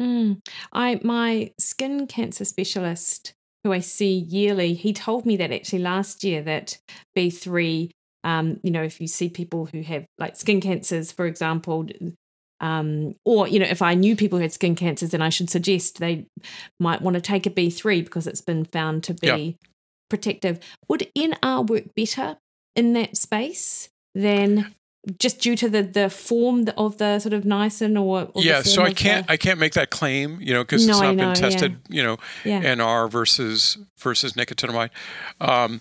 Mm. I my skin cancer specialist, who I see yearly, he told me that actually last year that B three, um, you know, if you see people who have like skin cancers, for example, um, or, you know, if I knew people who had skin cancers, then I should suggest they might want to take a B three because it's been found to be yeah. protective. Would N R work better in that space than just due to the, the form of the sort of niacin or, or yeah, so I can't the... I can't make that claim, you know, because no, it's not know, been tested, yeah. you know, yeah. N R versus versus nicotinamide, um,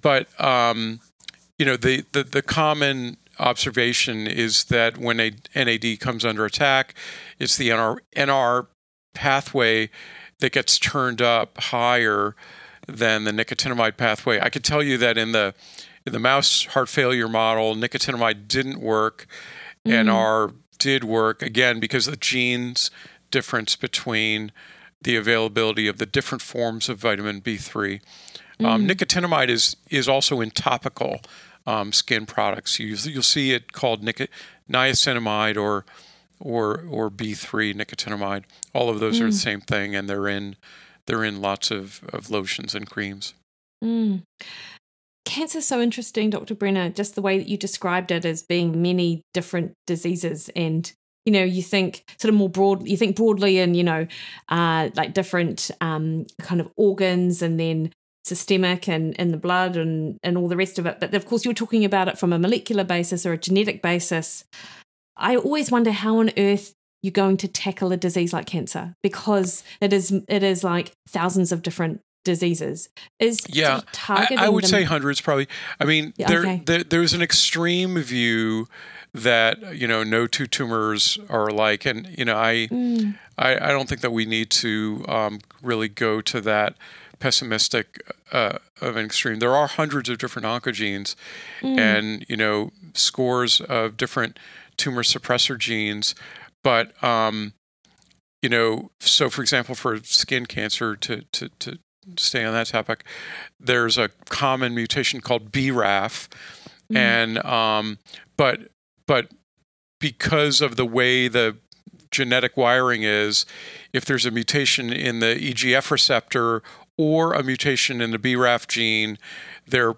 but um, you know the, the, the common observation is that when a N A D comes under attack, it's the N R N R pathway that gets turned up higher than the nicotinamide pathway. I could tell you that in the In the mouse heart failure model, nicotinamide didn't work mm-hmm. and our did work, again, because the genes difference between the availability of the different forms of vitamin B three. Mm-hmm. Um, nicotinamide is is also in topical um, skin products. You, you'll see it called nic- niacinamide or or or B three nicotinamide. All of those mm. are the same thing, and they're in they're in lots of, of lotions and creams. Mm. Cancer is so interesting, Doctor Brenner, just the way that you described it as being many different diseases. And, you know, you think sort of more broad, you think broadly in, you know, uh, like different um, kind of organs and then systemic and in the blood and, and all the rest of it. But of course, you're talking about it from a molecular basis or a genetic basis. I always wonder how on earth you're going to tackle a disease like cancer, because it is it is like thousands of different diseases. Is yeah, targeting I, I would them- say hundreds probably. I mean, yeah, there, okay. there there's an extreme view that, you know, no two tumors are alike, and you know, I mm. I, I don't think that we need to um, really go to that pessimistic uh, of an extreme. There are hundreds of different oncogenes, mm. and you know, scores of different tumor suppressor genes, but um, you know, so for example, for skin cancer, to to to stay on that topic, there's a common mutation called B R A F, mm. and um, but but because of the way the genetic wiring is, if there's a mutation in the E G F receptor or a mutation in the B R A F gene, they're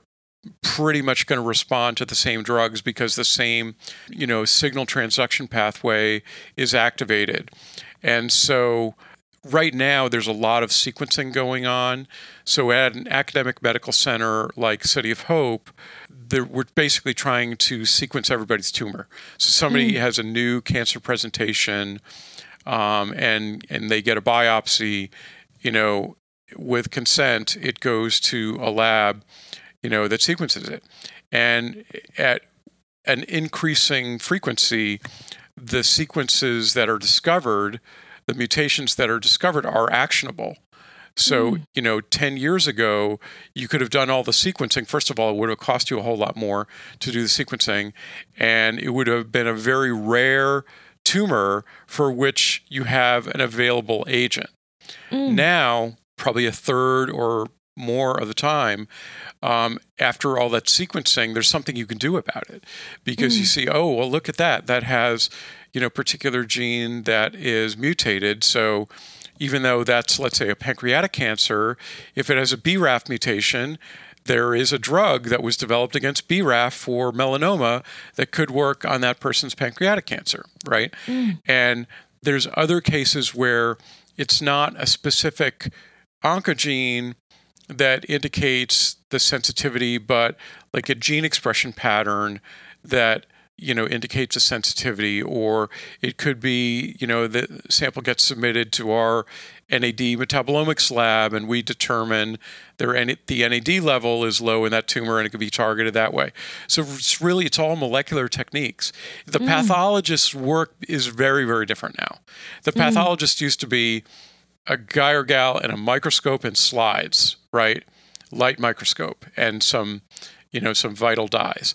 pretty much going to respond to the same drugs because the same, you know, signal transduction pathway is activated. And so right now there's a lot of sequencing going on. So at an academic medical center like City of Hope, we're basically trying to sequence everybody's tumor. So somebody mm. has a new cancer presentation um, and and they get a biopsy, you know, with consent, it goes to a lab, you know, that sequences it. And at an increasing frequency, the sequences that are discovered, the mutations that are discovered are actionable. So, mm. you know, ten years ago, you could have done all the sequencing. First of all, it would have cost you a whole lot more to do the sequencing. And it would have been a very rare tumor for which you have an available agent. Mm. Now, probably a third or more of the time, um, after all that sequencing, there's something you can do about it, because mm. you see, oh, well, look at that. That has, you know, particular gene that is mutated. So even though that's, let's say, a pancreatic cancer, if it has a B R A F mutation, there is a drug that was developed against B R A F for melanoma that could work on that person's pancreatic cancer, right? Mm. And there's other cases where it's not a specific oncogene that indicates the sensitivity, but like a gene expression pattern that, you know, indicates a sensitivity, or it could be, you know, the sample gets submitted to our N A D metabolomics lab and we determine their the N A D level is low in that tumor and it could be targeted that way. So it's really, it's all molecular techniques. The mm. pathologist's work is very, very different now. The pathologist mm. used to be a guy or gal and a microscope and slides, right? Light microscope and some, you know, some vital dyes.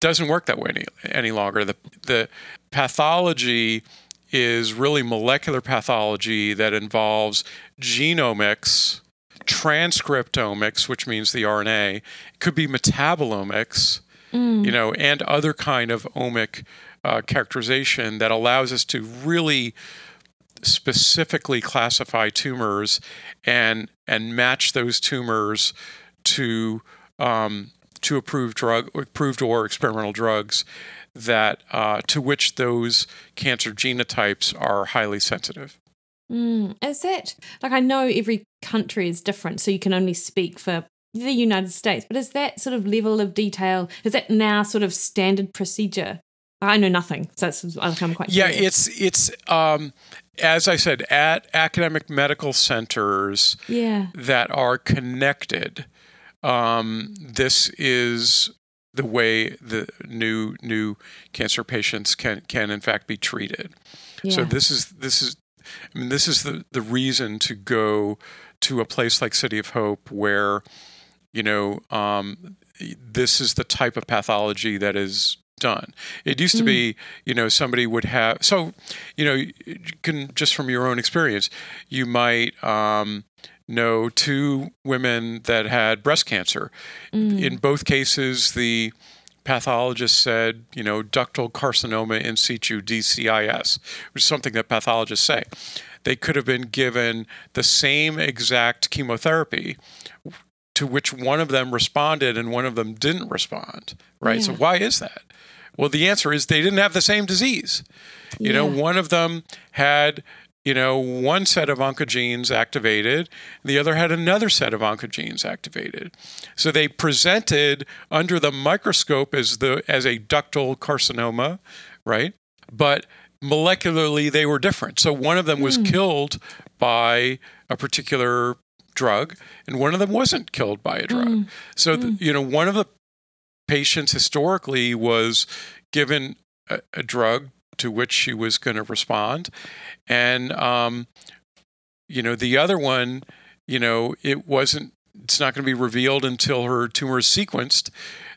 Doesn't work that way any, any longer. The the pathology is really molecular pathology that involves genomics, transcriptomics, which means the R N A. It could be metabolomics, mm. you know, and other kind of omic uh, characterization that allows us to really specifically classify tumors and and match those tumors to um, to approved drug approved or experimental drugs that uh, to which those cancer genotypes are highly sensitive. Mm, is that like I know every country is different, so you can only speak for the United States. But is that sort of level of detail? Is that now sort of standard procedure? I know nothing, so that's, I'm quite yeah. Curious. It's it's. Um, As I said, at academic medical centers yeah. that are connected, um, this is the way the new new cancer patients can, can in fact be treated. Yeah. So this is this is I mean this is the, the reason to go to a place like City of Hope, where you know um, this is the type of pathology that is done. It used to be, you know, somebody would have, so, you know, you can, just from your own experience, you might um, know two women that had breast cancer. Mm. In both cases, the pathologist said, you know, ductal carcinoma in situ, D C I S, which is something that pathologists say. They could have been given the same exact chemotherapy, to which one of them responded and one of them didn't respond, right? Yeah. So why is that? Well, the answer is they didn't have the same disease. You yeah. know, one of them had, you know, one set of oncogenes activated, the other had another set of oncogenes activated. So they presented under the microscope as the as a ductal carcinoma, right? But molecularly they were different. So one of them was mm. killed by a particular drug, and one of them wasn't killed by a drug. Mm. So, mm. The, you know, one of the patients historically was given a, a drug to which she was going to respond. And, um, you know, the other one, you know, it wasn't, it's not going to be revealed until her tumor is sequenced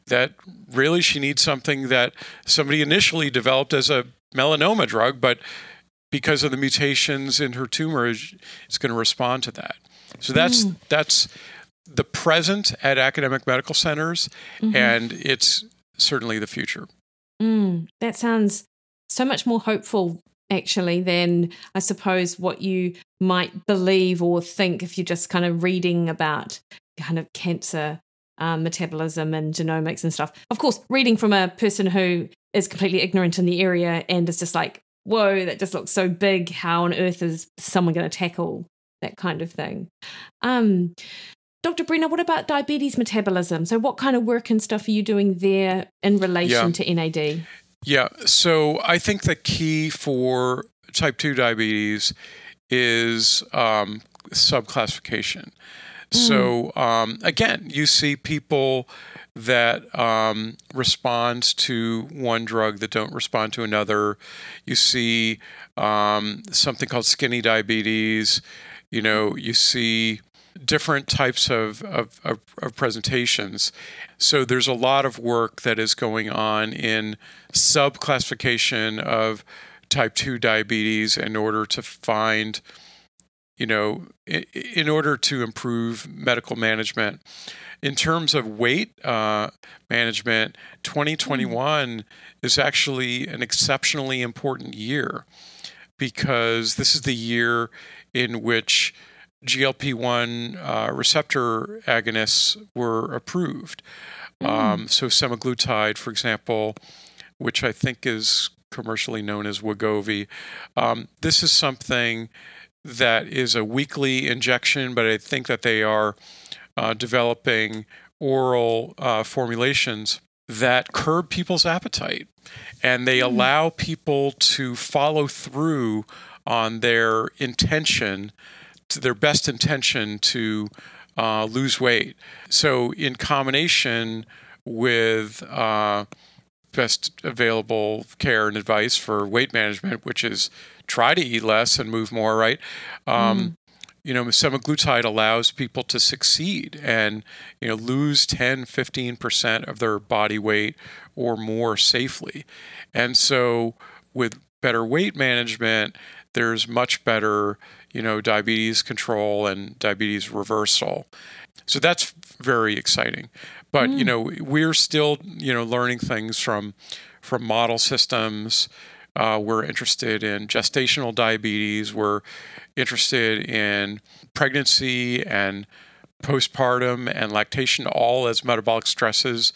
that really she needs something that somebody initially developed as a melanoma drug, but because of the mutations in her tumor, it's going to respond to that. So that's mm. that's the present at academic medical centers, mm-hmm. and it's certainly the future. Mm. That sounds so much more hopeful, actually, than I suppose what you might believe or think if you're just kind of reading about kind of cancer um, metabolism and genomics and stuff. Of course, reading from a person who is completely ignorant in the area and is just like, whoa, that just looks so big. How on earth is someone going to tackle that kind of thing? Um, Doctor Brenner, what about diabetes metabolism? So what kind of work and stuff are you doing there in relation yeah. to N A D? Yeah, so I think the key for type two diabetes is um, subclassification. Mm. So um, again, you see people that um, responds to one drug that don't respond to another. You see um, something called skinny diabetes. You know, you see different types of, of, of, of presentations. So there's a lot of work that is going on in subclassification of type two diabetes in order to find, you know, in, in order to improve medical management. In terms of weight uh, management, twenty twenty-one is actually an exceptionally important year, because this is the year in which G L P one uh, receptor agonists were approved. Mm. Um, so semaglutide, for example, which I think is commercially known as Wegovy. Um, this is something that is a weekly injection, but I think that they are uh, developing oral uh, formulations that curb people's appetite, and they mm. allow people to follow through on their intention, to their best intention to uh, lose weight. So in combination with uh, best available care and advice for weight management, which is try to eat less and move more, right? Um, mm. You know, semaglutide allows people to succeed and, you know, lose ten, fifteen percent of their body weight or more safely. And so with better weight management, there's much better, you know, diabetes control and diabetes reversal. So that's very exciting. But, mm. you know, we're still, you know, learning things from from model systems. Uh, we're interested in gestational diabetes. We're interested in pregnancy and postpartum and lactation, all as metabolic stresses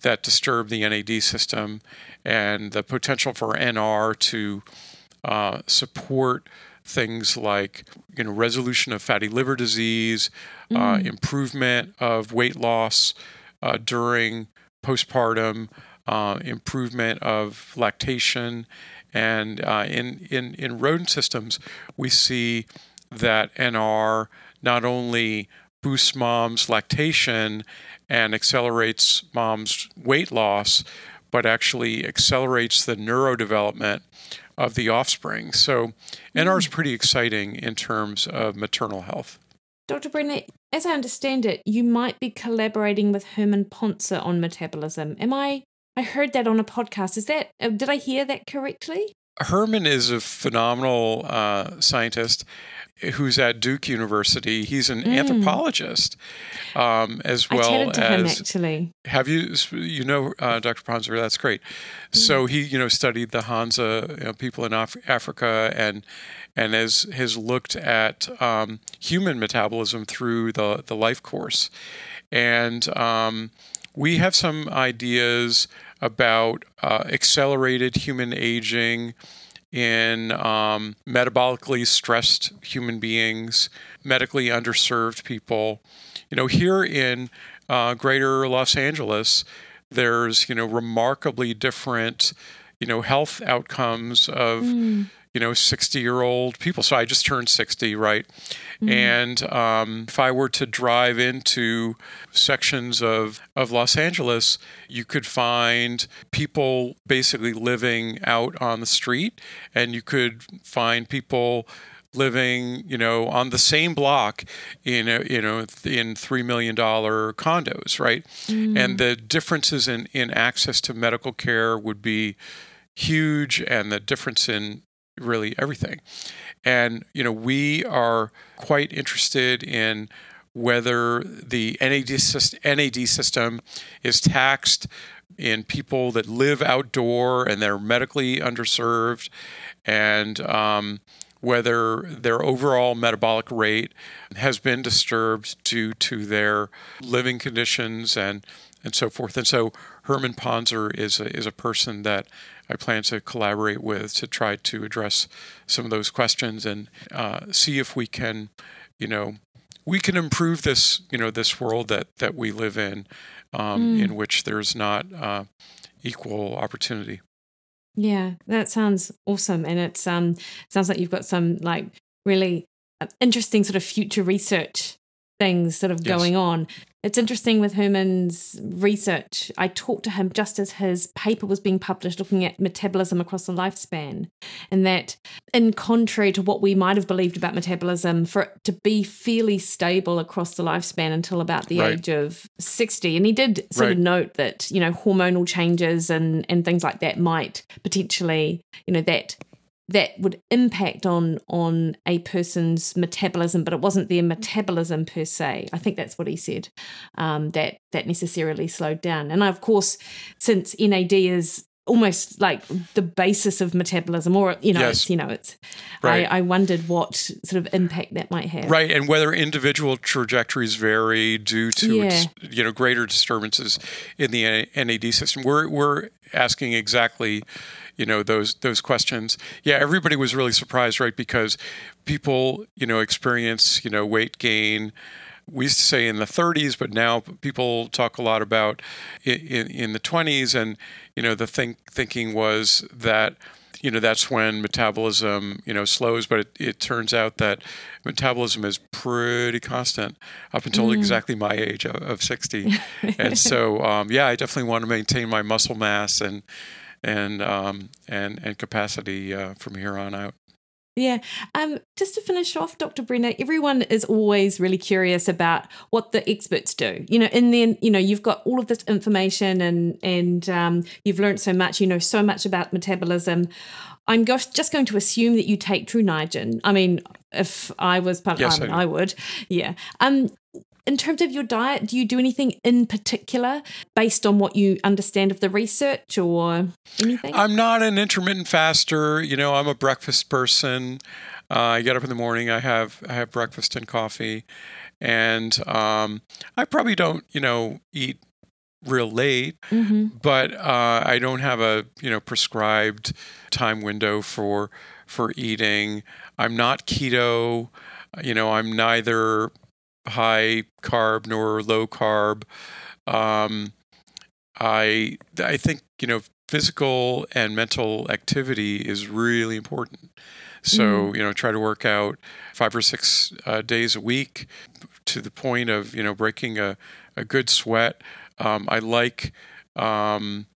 that disturb the N A D system, and the potential for N R to uh, support things like, you know, resolution of fatty liver disease, mm. uh, improvement of weight loss uh, during postpartum, uh, improvement of lactation. And uh, in, in, in rodent systems, we see that N R not only boosts mom's lactation and accelerates mom's weight loss, but actually accelerates the neurodevelopment of the offspring. So N R is pretty exciting in terms of maternal health. Doctor Brenner, as I understand it, you might be collaborating with Herman Pontzer on metabolism. Am I I heard that on a podcast. Is that, did I hear that correctly? Herman is a phenomenal uh, scientist who's at Duke University. He's an mm. anthropologist um, as well. I chatted to as, him, actually. Have you, you know, uh, Doctor Pontzer, that's great. Mm. So he, you know, studied the Hanza you know, people in Af- Africa and and has, has looked at um, human metabolism through the, the life course. And um, we have some ideas about uh, accelerated human aging in um, metabolically stressed human beings, medically underserved people. You know, here in uh, greater Los Angeles, there's, you know, remarkably different, you know, health outcomes of, mm. you know, sixty-year-old people. So I just turned sixty, right? Mm. And um, if I were to drive into sections of, of Los Angeles, you could find people basically living out on the street, and you could find people living, you know, on the same block in, a, you know, in three million dollars condos, right? Mm. And the differences in, in access to medical care would be huge, and the difference in really everything. And, you know, we are quite interested in whether the N A D system is taxed in people that live outdoor and they're medically underserved, and um, whether their overall metabolic rate has been disturbed due to their living conditions and, and so forth. And so Herman Pontzer is a, is a person that I plan to collaborate with to try to address some of those questions and uh, see if we can, you know, we can improve this, you know, this world that, that we live in, um, mm. in which there's not uh, equal opportunity. Yeah, that sounds awesome. And it's um sounds like you've got some like really interesting sort of future research things sort of yes. going on. It's interesting with Herman's research. I talked to him just as his paper was being published, looking at metabolism across the lifespan, and that in contrary to what we might have believed about metabolism, for it to be fairly stable across the lifespan until about the right. age of sixty. And he did sort right. of note that, you know, hormonal changes and, and things like that might potentially, you know, that that would impact on on a person's metabolism, but it wasn't their metabolism per se. I think that's what he said, um, that that necessarily slowed down. And of course, since N A D is almost like the basis of metabolism, or you know, yes. it's, you know, it's. Right. I, I wondered what sort of impact that might have. Right, and whether individual trajectories vary due to yeah. you know greater disturbances in the N A D system. We're we're asking exactly. You know, those those questions. Yeah, everybody was really surprised, right? Because people, you know, experience, you know, weight gain. We used to say in the thirties, but now people talk a lot about in, in, in the twenties. And, you know, the think, thinking was that, you know, that's when metabolism, you know, slows. But it, it turns out that metabolism is pretty constant up until mm. exactly my age of, of sixty. And so, um, yeah, I definitely want to maintain my muscle mass and, and um and and capacity uh, from here on out. Yeah. Um, just to finish off, Doctor Brenner, everyone is always really curious about what the experts do. You know, and then, you know, you've got all of this information and and um, you've learned so much, you know, so much about metabolism. I'm go- just going to assume that you take Tru Niagen. I mean, if I was part yes, of I, I would. Yeah. Um In terms of your diet, do you do anything in particular based on what you understand of the research or anything? I'm not an intermittent faster. You know, I'm a breakfast person. Uh, I get up in the morning. I have I have breakfast and coffee, and um, I probably don't you know eat real late. Mm-hmm. But uh, I don't have a you know prescribed time window for for eating. I'm not keto. You know, I'm neither high carb nor low carb. Um, I I think you know physical and mental activity is really important. So mm. you know try to work out five or six uh, days a week to the point of you know breaking a, a good sweat. Um, I like um,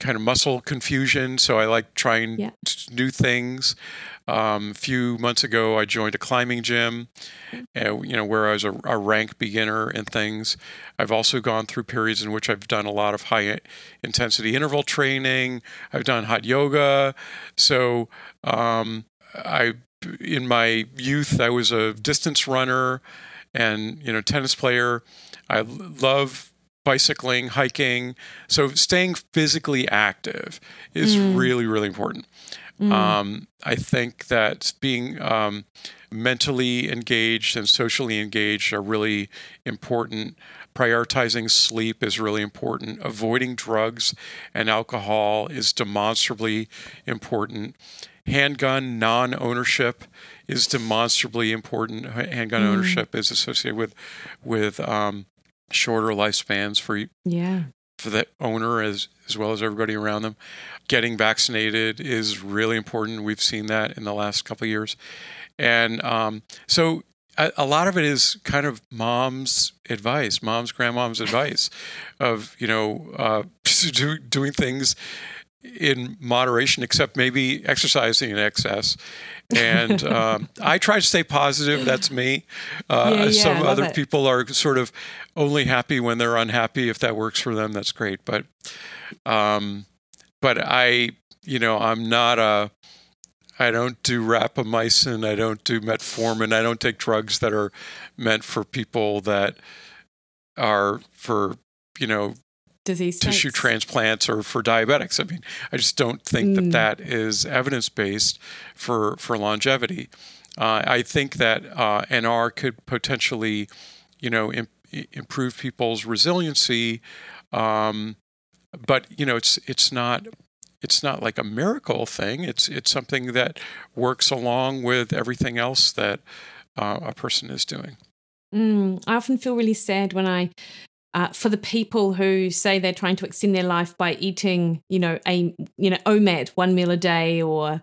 kind of muscle confusion, so I like trying yeah. new things. Um, a few months ago, I joined a climbing gym, uh, you know, where I was a, a rank beginner and things. I've also gone through periods in which I've done a lot of high-intensity interval training. I've done hot yoga. So um, I, in my youth, I was a distance runner and, you know, tennis player. I love bicycling, hiking. So staying physically active is mm. really, really important. Mm. Um, I think that being um, mentally engaged and socially engaged are really important. Prioritizing sleep is really important. Avoiding drugs and alcohol is demonstrably important. Handgun non-ownership is demonstrably important. Handgun mm. ownership is associated with, with, um, shorter lifespans for yeah. for the owner as as well as everybody around them. Getting vaccinated is really important. We've seen that in the last couple of years. And um, so a, a lot of it is kind of mom's advice, mom's, grandmom's advice of, you know, uh, do, doing things in moderation, except maybe exercising in excess. And um, I try to stay positive. That's me. Uh, yeah, yeah, some other it. people are sort of only happy when they're unhappy. If that works for them, that's great. But, um, but I, you know, I'm not a, I don't do rapamycin. I don't do metformin. I don't take drugs that are meant for people that are for, you know, disease tissue types. Transplants or for diabetics. I mean, I just don't think mm. that that is evidence-based for, for longevity. Uh, I think that uh, N R could potentially, you know, imp- improve people's resiliency. Um, but, you know, it's it's not it's not like a miracle thing. It's, it's something that works along with everything else that uh, a person is doing. Mm. I often feel really sad when I... Uh, for the people who say they're trying to extend their life by eating, you know, a you know O M A D, one meal a day, or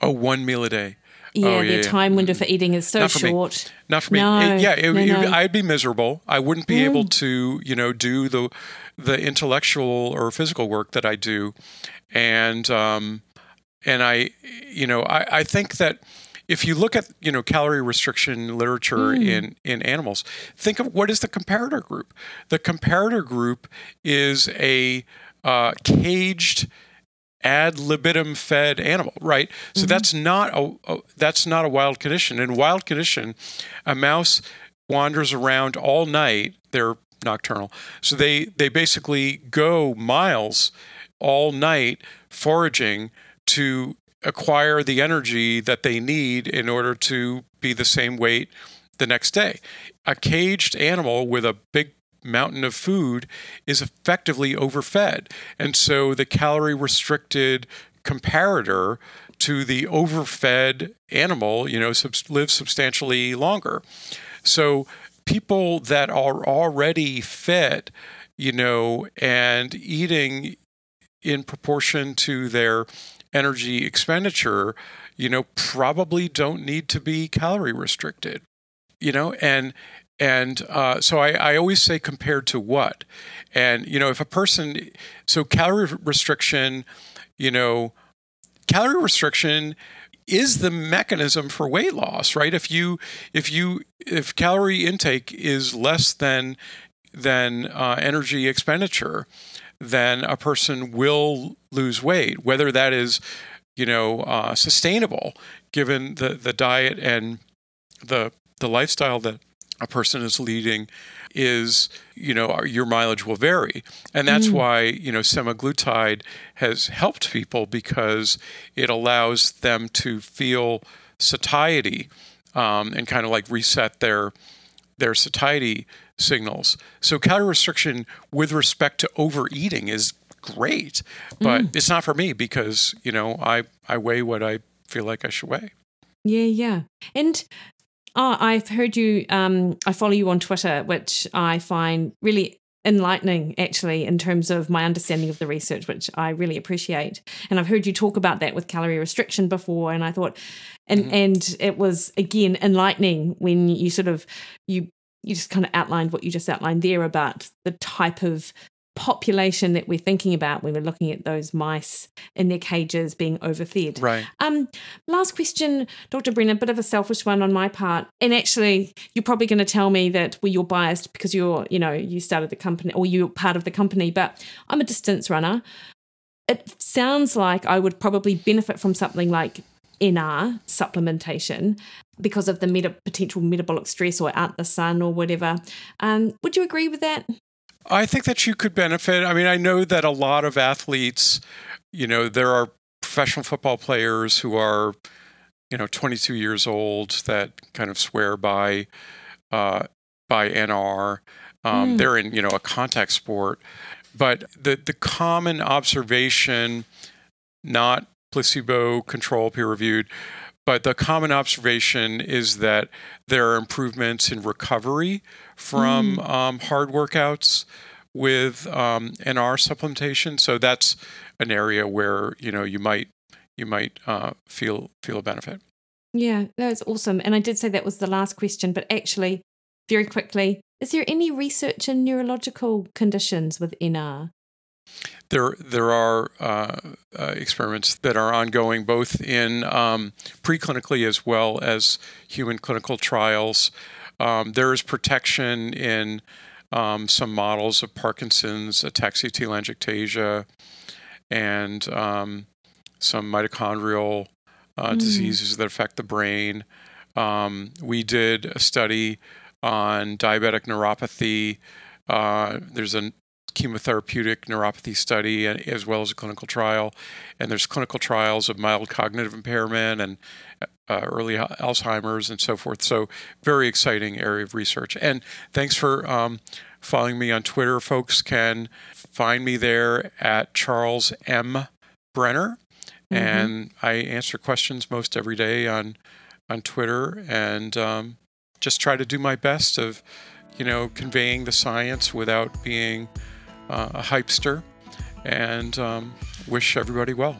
oh, one meal a day. Yeah, oh, yeah their time yeah. window for eating is so Not short. Me. Not for me. No, it, yeah, it, no, no. It, I'd be miserable. I wouldn't be mm. able to, you know, do the the intellectual or physical work that I do, and um, and I, you know, I, I think that. If you look at, you know, calorie restriction literature mm. in, in animals, think of what is the comparator group. The comparator group is a uh, caged, ad libitum fed animal, right? So mm-hmm. that's not a, a that's not a wild condition. In wild condition, a mouse wanders around all night. They're nocturnal, so they they basically go miles all night foraging to acquire the energy that they need in order to be the same weight the next day. A caged animal with a big mountain of food is effectively overfed. And so the calorie restricted comparator to the overfed animal, you know, sub- lives substantially longer. So people that are already fit, you know, and eating in proportion to their energy expenditure, you know, probably don't need to be calorie restricted, you know, and and uh, so I, I always say compared to what, and you know, if a person, so calorie restriction, you know, calorie restriction is the mechanism for weight loss, right? If you if you if calorie intake is less than than uh, energy expenditure, then a person will lose weight, whether that is, you know, uh, sustainable given the, the diet and the the lifestyle that a person is leading is, you know, your mileage will vary. And that's mm. why, you know, semaglutide has helped people because it allows them to feel satiety um, and kind of like reset their their satiety signals. So calorie restriction with respect to overeating is great, but mm. it's not for me because, you know, I, I weigh what I feel like I should weigh. Yeah, yeah. And oh, I've heard you, um, I follow you on Twitter, which I find really enlightening, actually, in terms of my understanding of the research, which I really appreciate. And I've heard you talk about that with calorie restriction before, and I thought, and mm-hmm. and it was, again, enlightening when you sort of, you you just kind of outlined what you just outlined there about the type of population that we're thinking about when we're looking at those mice in their cages being overfed. Right. Um, last question, Doctor Brenner, a bit of a selfish one on my part. And actually, you're probably going to tell me that well, you're biased because you're, you know, you started the company or you're part of the company, but I'm a distance runner. It sounds like I would probably benefit from something like N R supplementation because of the meta- potential metabolic stress or out the sun or whatever. Um, would you agree with that? I think that you could benefit. I mean, I know that a lot of athletes, you know, there are professional football players who are, you know, twenty-two years old that kind of swear by uh, by N R. Um, mm. They're in, you know, a contact sport. But the, the common observation, not placebo-controlled, peer-reviewed, but the common observation is that there are improvements in recovery from mm. um, hard workouts with um, N R supplementation. So that's an area where, you know, you might you might uh, feel feel a benefit. Yeah, that's awesome. And I did say that was the last question, but actually, very quickly, is there any research in neurological conditions with N R? There, there are uh, uh, experiments that are ongoing, both in um, preclinically as well as human clinical trials. Um, there is protection in um, some models of Parkinson's, ataxia-telangiectasia, and um, some mitochondrial uh, mm. diseases that affect the brain. Um, we did a study on diabetic neuropathy. Uh, there's a chemotherapeutic neuropathy study as well as a clinical trial. And there's clinical trials of mild cognitive impairment and uh, early Alzheimer's and so forth. So very exciting area of research. And thanks for um, following me on Twitter. Folks can find me there at Charles M. Brenner. Mm-hmm. And I answer questions most every day on, on Twitter and um, just try to do my best of, you know, conveying the science without being Uh, a hypester, and um, wish everybody well.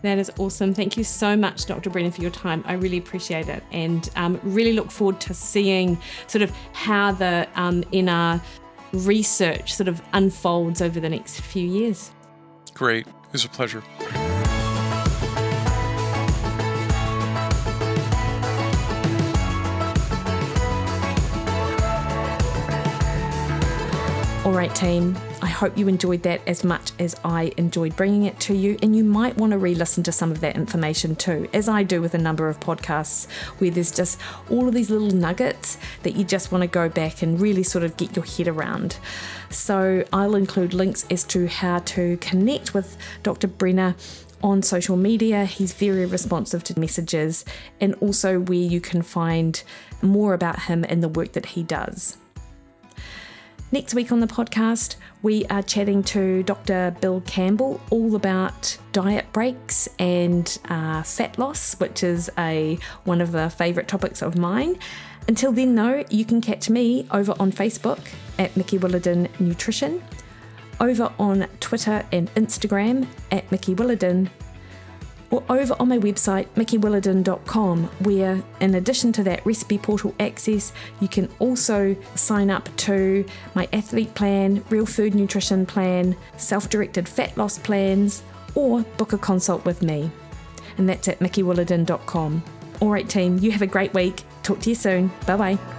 That is awesome. Thank you so much, Doctor Brenner, for your time. I really appreciate it, and um, really look forward to seeing sort of how the um, N R research sort of unfolds over the next few years. Great. It was a pleasure. All right, team, I hope you enjoyed that as much as I enjoyed bringing it to you. And you might want to re-listen to some of that information too, as I do with a number of podcasts where there's just all of these little nuggets that you just want to go back and really sort of get your head around. So I'll include links as to how to connect with Doctor Brenner on social media. He's very responsive to messages, and also where you can find more about him and the work that he does. Next week on the podcast, we are chatting to Doctor Bill Campbell all about diet breaks and uh, fat loss, which is a one of the favourite topics of mine. Until then, though, you can catch me over on Facebook at Mickey Willardin Nutrition, over on Twitter and Instagram at Mickey Willardin, or over on my website, mickey willardin dot com, where in addition to that recipe portal access, you can also sign up to my athlete plan, real food nutrition plan, self-directed fat loss plans, or book a consult with me. And that's at mickey willardin dot com. All right, team, you have a great week. Talk to you soon. Bye-bye.